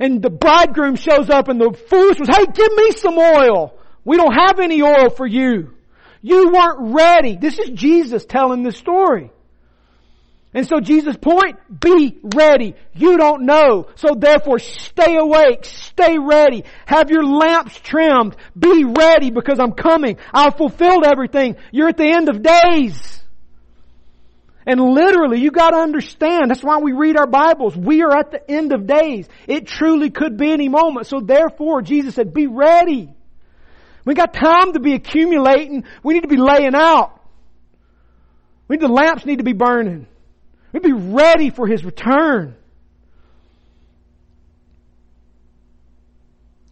And the bridegroom shows up, and the foolish was, hey, give me some oil. We don't have any oil for you. You weren't ready. This is Jesus telling this story. And so Jesus' point, be ready. You don't know. So therefore, stay awake. Stay ready. Have your lamps trimmed. Be ready because I'm coming. I've fulfilled everything. You're at the end of days. And literally, you got to understand, that's why we read our Bibles. We are at the end of days. It truly could be any moment. So therefore, Jesus said, be ready. We got time to be accumulating. We need to be laying out. The lamps need to be burning. We'd be ready for His return.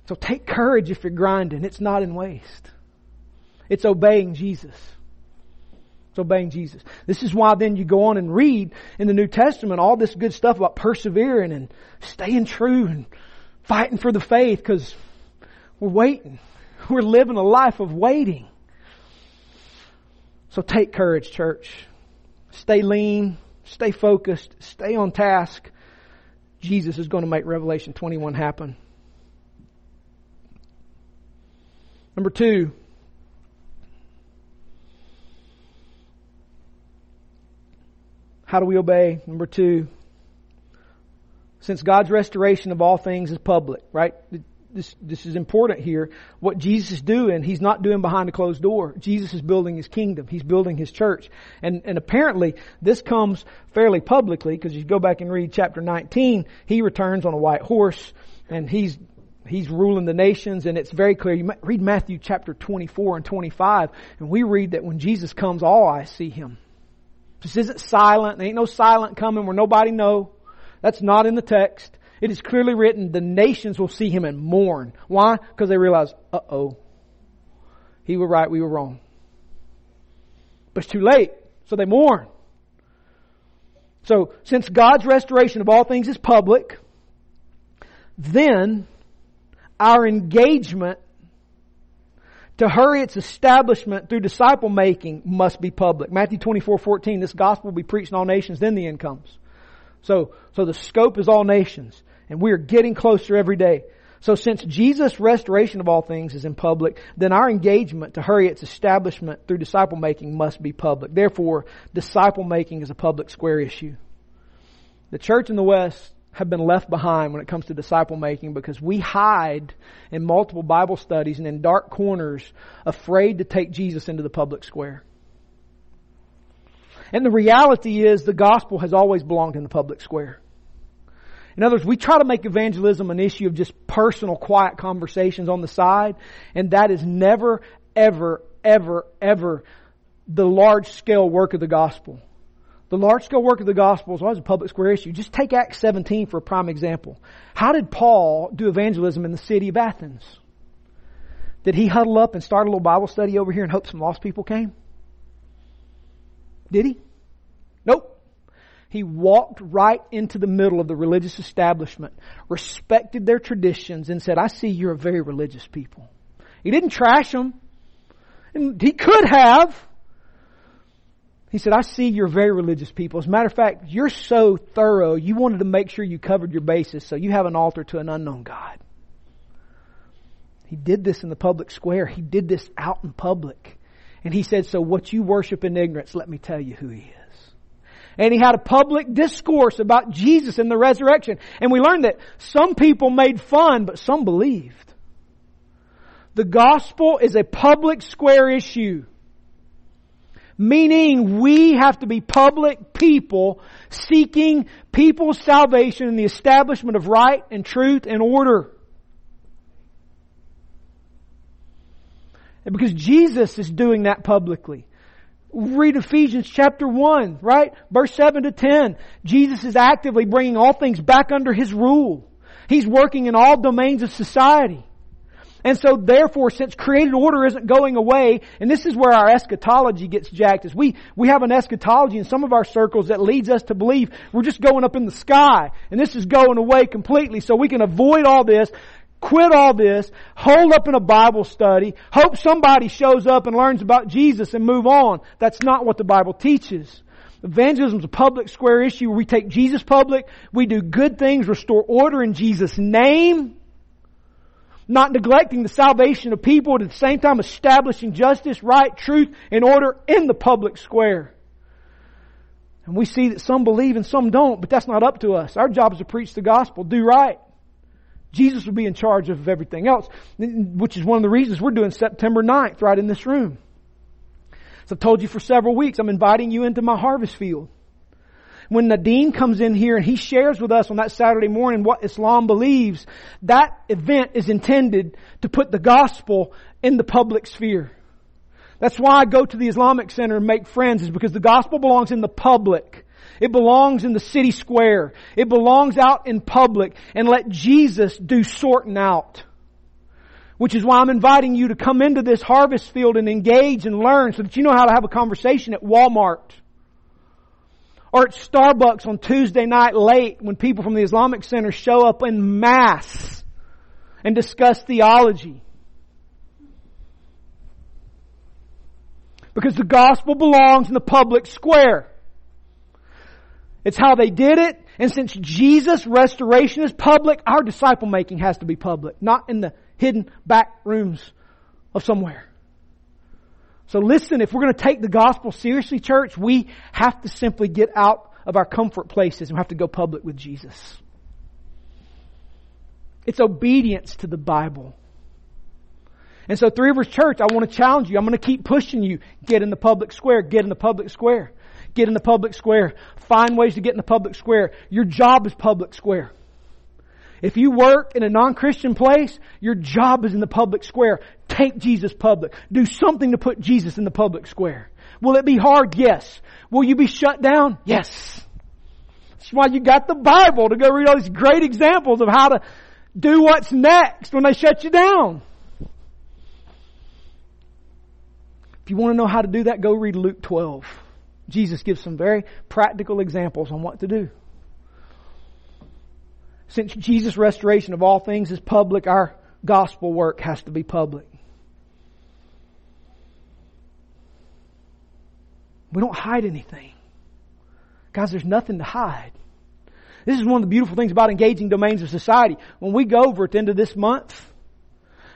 So take courage if you're grinding. It's not in waste. It's obeying Jesus. It's obeying Jesus. This is why then you go on and read in the New Testament all this good stuff about persevering and staying true and fighting for the faith, because we're waiting. We're living a life of waiting. So take courage, church. Stay lean. Stay focused. Stay on task. Jesus is going to make Revelation 21 happen. Number 2. How do we obey? Number 2. Since God's restoration of all things is public, right? This is important here. What Jesus is doing, He's not doing behind a closed door. Jesus is building His kingdom. He's building His church. And apparently, this comes fairly publicly, because you go back and read chapter 19, He returns on a white horse, and He's ruling the nations, and it's very clear. You read Matthew chapter 24 and 25, and we read that when Jesus comes, all eyes see Him. This isn't silent. There ain't no silent coming where nobody know. That's not in the text. It is clearly written, the nations will see Him and mourn. Why? Because they realize, He was right, we were wrong. But it's too late, so they mourn. So, since God's restoration of all things is public, then our engagement to hurry its establishment through disciple making must be public. Matthew 24:14, this gospel will be preached in all nations, then the end comes. So the scope is all nations, and we are getting closer every day. So since Jesus' restoration of all things is in public, then our engagement to hurry its establishment through disciple making must be public. Therefore, disciple making is a public square issue. The church in the West have been left behind when it comes to disciple making, because we hide in multiple Bible studies and in dark corners, afraid to take Jesus into the public square. And the reality is the gospel has always belonged in the public square. In other words, we try to make evangelism an issue of just personal, quiet conversations on the side, and that is never, ever, ever, ever the large-scale work of the gospel. The large-scale work of the gospel is always a public square issue. Just take Acts 17 for a prime example. How did Paul do evangelism in the city of Athens? Did he huddle up and start a little Bible study over here and hope some lost people came? Did he? Nope. He walked right into the middle of the religious establishment, respected their traditions, and said, "I see you're a very religious people." He didn't trash them. And he could have. He said, "I see you're very religious people. As a matter of fact, you're so thorough, you wanted to make sure you covered your bases, so you have an altar to an unknown God." He did this in the public square. He did this out in public. And he said, "So what you worship in ignorance, let me tell you who He is." And he had a public discourse about Jesus and the resurrection. And we learned that some people made fun, but some believed. The gospel is a public square issue. Meaning we have to be public people seeking people's salvation and the establishment of right and truth and order. And because Jesus is doing that publicly. Read Ephesians chapter 1, right? Verse 7 to 10. Jesus is actively bringing all things back under His rule. He's working in all domains of society. And so therefore, since created order isn't going away, and this is where our eschatology gets jacked, is we have an eschatology in some of our circles that leads us to believe we're just going up in the sky, and this is going away completely, so we can avoid all this, quit all this, hold up in a Bible study, hope somebody shows up and learns about Jesus and move on. That's not what the Bible teaches. Evangelism is a public square issue where we take Jesus public, we do good things, restore order in Jesus' name, not neglecting the salvation of people, but at the same time establishing justice, right, truth, and order in the public square. And we see that some believe and some don't, but that's not up to us. Our job is to preach the gospel, do right. Jesus will be in charge of everything else, which is one of the reasons we're doing September 9th right in this room. As I've told you for several weeks, I'm inviting you into my harvest field. When Nadeem comes in here and he shares with us on that Saturday morning what Islam believes, that event is intended to put the gospel in the public sphere. That's why I go to the Islamic Center and make friends, is because the gospel belongs in the public. It belongs in the city square. It belongs out in public, and let Jesus do sorting out. Which is why I'm inviting you to come into this harvest field and engage and learn so that you know how to have a conversation at Walmart. Or at Starbucks on Tuesday night late when people from the Islamic Center show up in mass and discuss theology. Because the gospel belongs in the public square. It's how they did it. And since Jesus' restoration is public, our disciple making has to be public. Not in the hidden back rooms of somewhere. So listen, if we're going to take the gospel seriously, church, we have to simply get out of our comfort places and we have to go public with Jesus. It's obedience to the Bible. And so, Three Rivers Church, I want to challenge you. I'm going to keep pushing you. Get in the public square. Get in the public square. Get in the public square. Find ways to get in the public square. Your job is public square. If you work in a non-Christian place, your job is in the public square. Take Jesus public. Do something to put Jesus in the public square. Will it be hard? Yes. Will you be shut down? Yes. That's why you got the Bible to go read all these great examples of how to do what's next when they shut you down. If you want to know how to do that, go read Luke 12. Jesus gives some very practical examples on what to do. Since Jesus' restoration of all things is public, our gospel work has to be public. We don't hide anything. Guys, there's nothing to hide. This is one of the beautiful things about engaging domains of society. When we go over at the end of this month,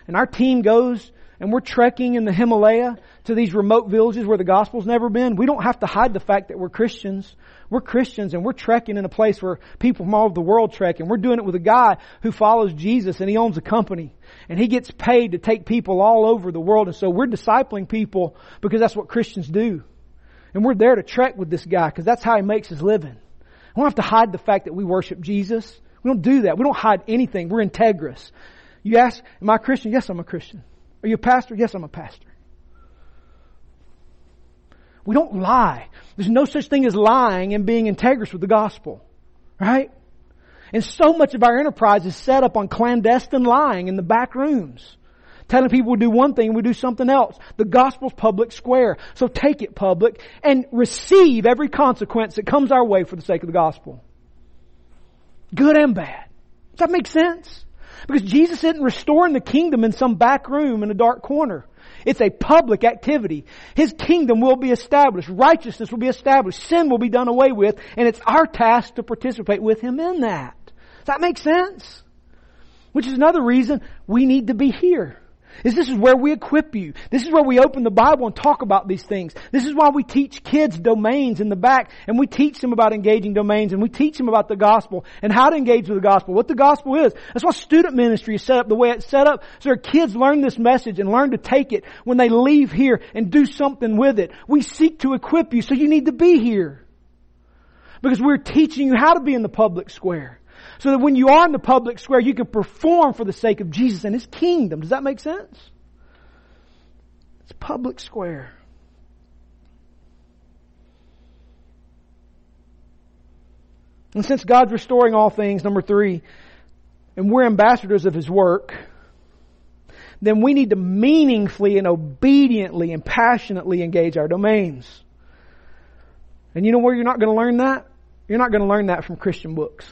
and our team goes and we're trekking in the Himalaya to these remote villages where the gospel's never been, we don't have to hide the fact that we're Christians. We're Christians, and we're trekking in a place where people from all over the world trek, and we're doing it with a guy who follows Jesus, and he owns a company, and he gets paid to take people all over the world. And so we're discipling people because that's what Christians do. And we're there to trek with this guy because that's how he makes his living. We don't have to hide the fact that we worship Jesus. We don't do that. We don't hide anything. We're integrous. You ask, am I a Christian? Yes, I'm a Christian. Are you a pastor? Yes, I'm a pastor. We don't lie. There's no such thing as lying and being integrous with the gospel. Right? And so much of our enterprise is set up on clandestine lying in the back rooms. Telling people we do one thing and we do something else. The gospel's public square. So take it public and receive every consequence that comes our way for the sake of the gospel. Good and bad. Does that make sense? Because Jesus isn't restoring the kingdom in some back room in a dark corner. It's a public activity. His kingdom will be established. Righteousness will be established. Sin will be done away with. And it's our task to participate with Him in that. Does that make sense? Which is another reason we need to be here. This is where we equip you. This is where we open the Bible and talk about these things. This is why we teach kids domains in the back. And we teach them about engaging domains. And we teach them about the gospel and how to engage with the gospel. What the gospel is. That's why student ministry is set up the way it's set up. So our kids learn this message and learn to take it when they leave here and do something with it. We seek to equip you, so you need to be here. Because we're teaching you how to be in the public square. So that when you are in the public square, you can perform for the sake of Jesus and His kingdom. Does that make sense? It's public square. And since God's restoring all things, number three, and we're ambassadors of His work, then we need to meaningfully and obediently and passionately engage our domains. And you know where you're not going to learn that? You're not going to learn that from Christian books.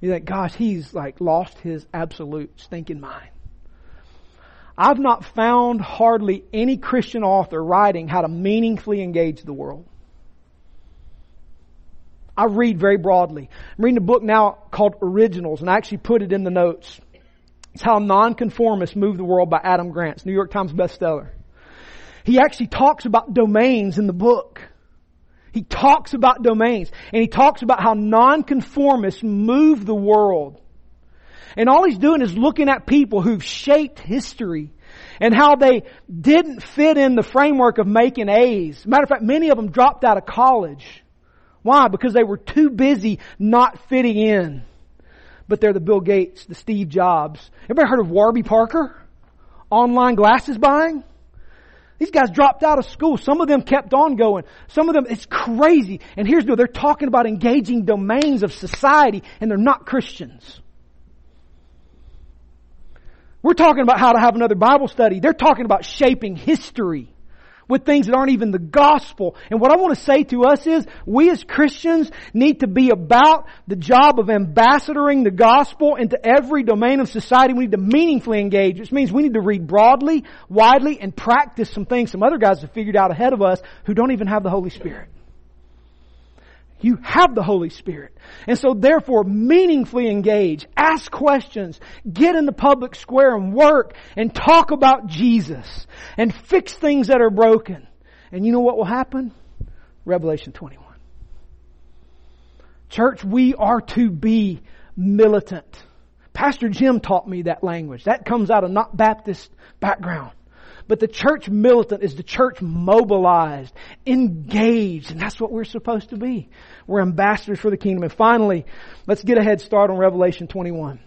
You're like, gosh, he's like lost his absolute stinking mind. I've not found hardly any Christian author writing how to meaningfully engage the world. I read very broadly. I'm reading a book now called Originals, and I actually put it in the notes. It's How Nonconformists Moved the World by Adam Grant. It's New York Times bestseller. He actually talks about domains in the book. He talks about domains, and he talks about how nonconformists move the world. And all he's doing is looking at people who've shaped history and how they didn't fit in the framework of making A's. Matter of fact, many of them dropped out of college. Why? Because they were too busy not fitting in. But they're the Bill Gates, the Steve Jobs. Everybody heard of Warby Parker? Online glasses buying? These guys dropped out of school. Some of them kept on going. Some of them, it's crazy. And here's the deal. They're talking about engaging domains of society, and they're not Christians. We're talking about how to have another Bible study. They're talking about shaping history with things that aren't even the gospel. And what I want to say to us is, we as Christians need to be about the job of ambassadoring the gospel into every domain of society. We need to meaningfully engage, which means we need to read broadly, widely, and practice some things some other guys have figured out ahead of us who don't even have the Holy Spirit. You have the Holy Spirit. And so therefore, meaningfully engage, ask questions, get in the public square and work and talk about Jesus and fix things that are broken. And you know what will happen? Revelation 21. Church, we are to be militant. Pastor Jim taught me that language. That comes out of not Baptist background. But the church militant is the church mobilized, engaged, and that's what we're supposed to be. We're ambassadors for the kingdom. And finally, let's get a head start on Revelation 21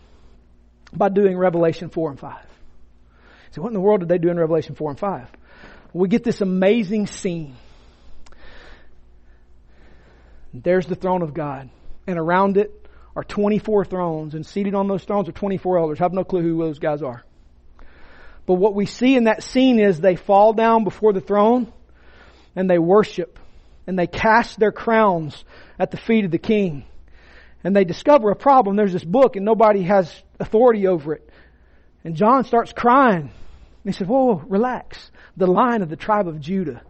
by doing Revelation 4 and 5. So what in the world did they do in Revelation 4 and 5? We get this amazing scene. There's the throne of God, and around it are 24 thrones, and seated on those thrones are 24 elders. I have no clue who those guys are. But what we see in that scene is they fall down before the throne and they worship and they cast their crowns at the feet of the king. And they discover a problem. There's this book and nobody has authority over it. And John starts crying. He said, whoa, relax. The Lion of the tribe of Judah.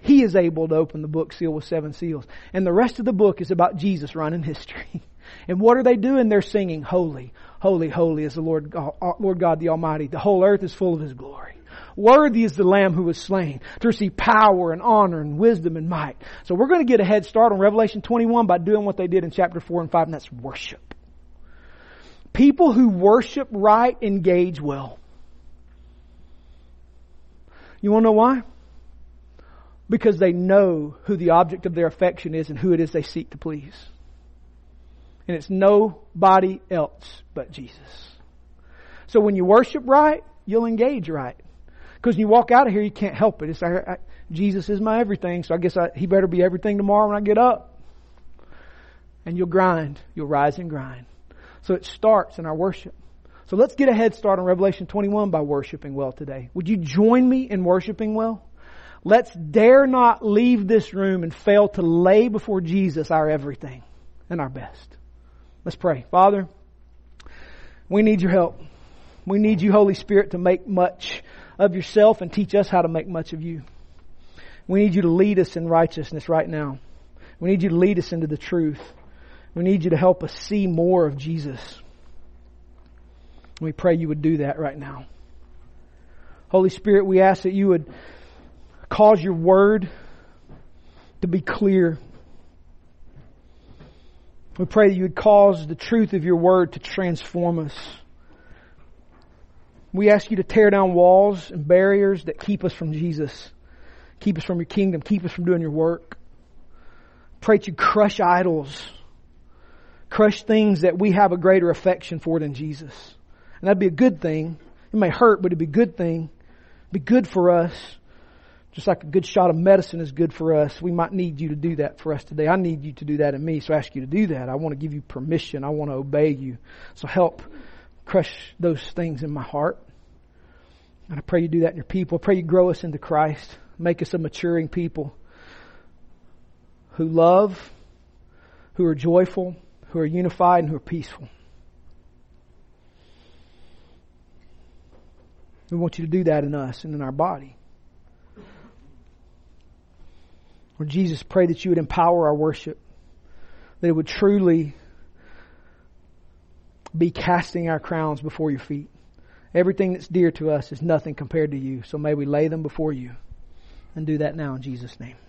He is able to open the book sealed with seven seals. And the rest of the book is about Jesus running history. And what are they doing? They're singing, holy, holy, holy is the Lord God the Almighty. The whole earth is full of His glory. Worthy is the Lamb who was slain to receive power and honor and wisdom and might. So we're going to get a head start on Revelation 21 by doing what they did in chapter 4 and 5, and that's worship. People who worship right engage well. You want to know why? Because they know who the object of their affection is and who it is they seek to please. And it's nobody else but Jesus. So when you worship right, you'll engage right. Because you walk out of here, you can't help it. It's like, Jesus is my everything, so I guess He better be everything tomorrow when I get up. And you'll grind. You'll rise and grind. So it starts in our worship. So let's get a head start on Revelation 21 by worshiping well today. Would you join me in worshiping well? Let's dare not leave this room and fail to lay before Jesus our everything and our best. Let's pray. Father, we need your help. We need you, Holy Spirit, to make much of yourself and teach us how to make much of you. We need you to lead us in righteousness right now. We need you to lead us into the truth. We need you to help us see more of Jesus. We pray you would do that right now. Holy Spirit, we ask that you would cause your word to be clear. We pray that you would cause the truth of your word to transform us. We ask you to tear down walls and barriers that keep us from Jesus, keep us from your kingdom, keep us from doing your work. Pray that you crush idols, crush things that we have a greater affection for than Jesus. And that'd be a good thing. It may hurt, but it'd be a good thing. It'd be good for us. Just like a good shot of medicine is good for us, we might need you to do that for us today. I need you to do that in me, so I ask you to do that. I want to give you permission. I want to obey you. So help crush those things in my heart. And I pray you do that in your people. I pray you grow us into Christ. Make us a maturing people who love, who are joyful, who are unified, and who are peaceful. We want you to do that in us and in our body. Lord Jesus, pray that you would empower our worship, that it would truly be casting our crowns before your feet. Everything that's dear to us is nothing compared to you, so may we lay them before you and do that now in Jesus' name.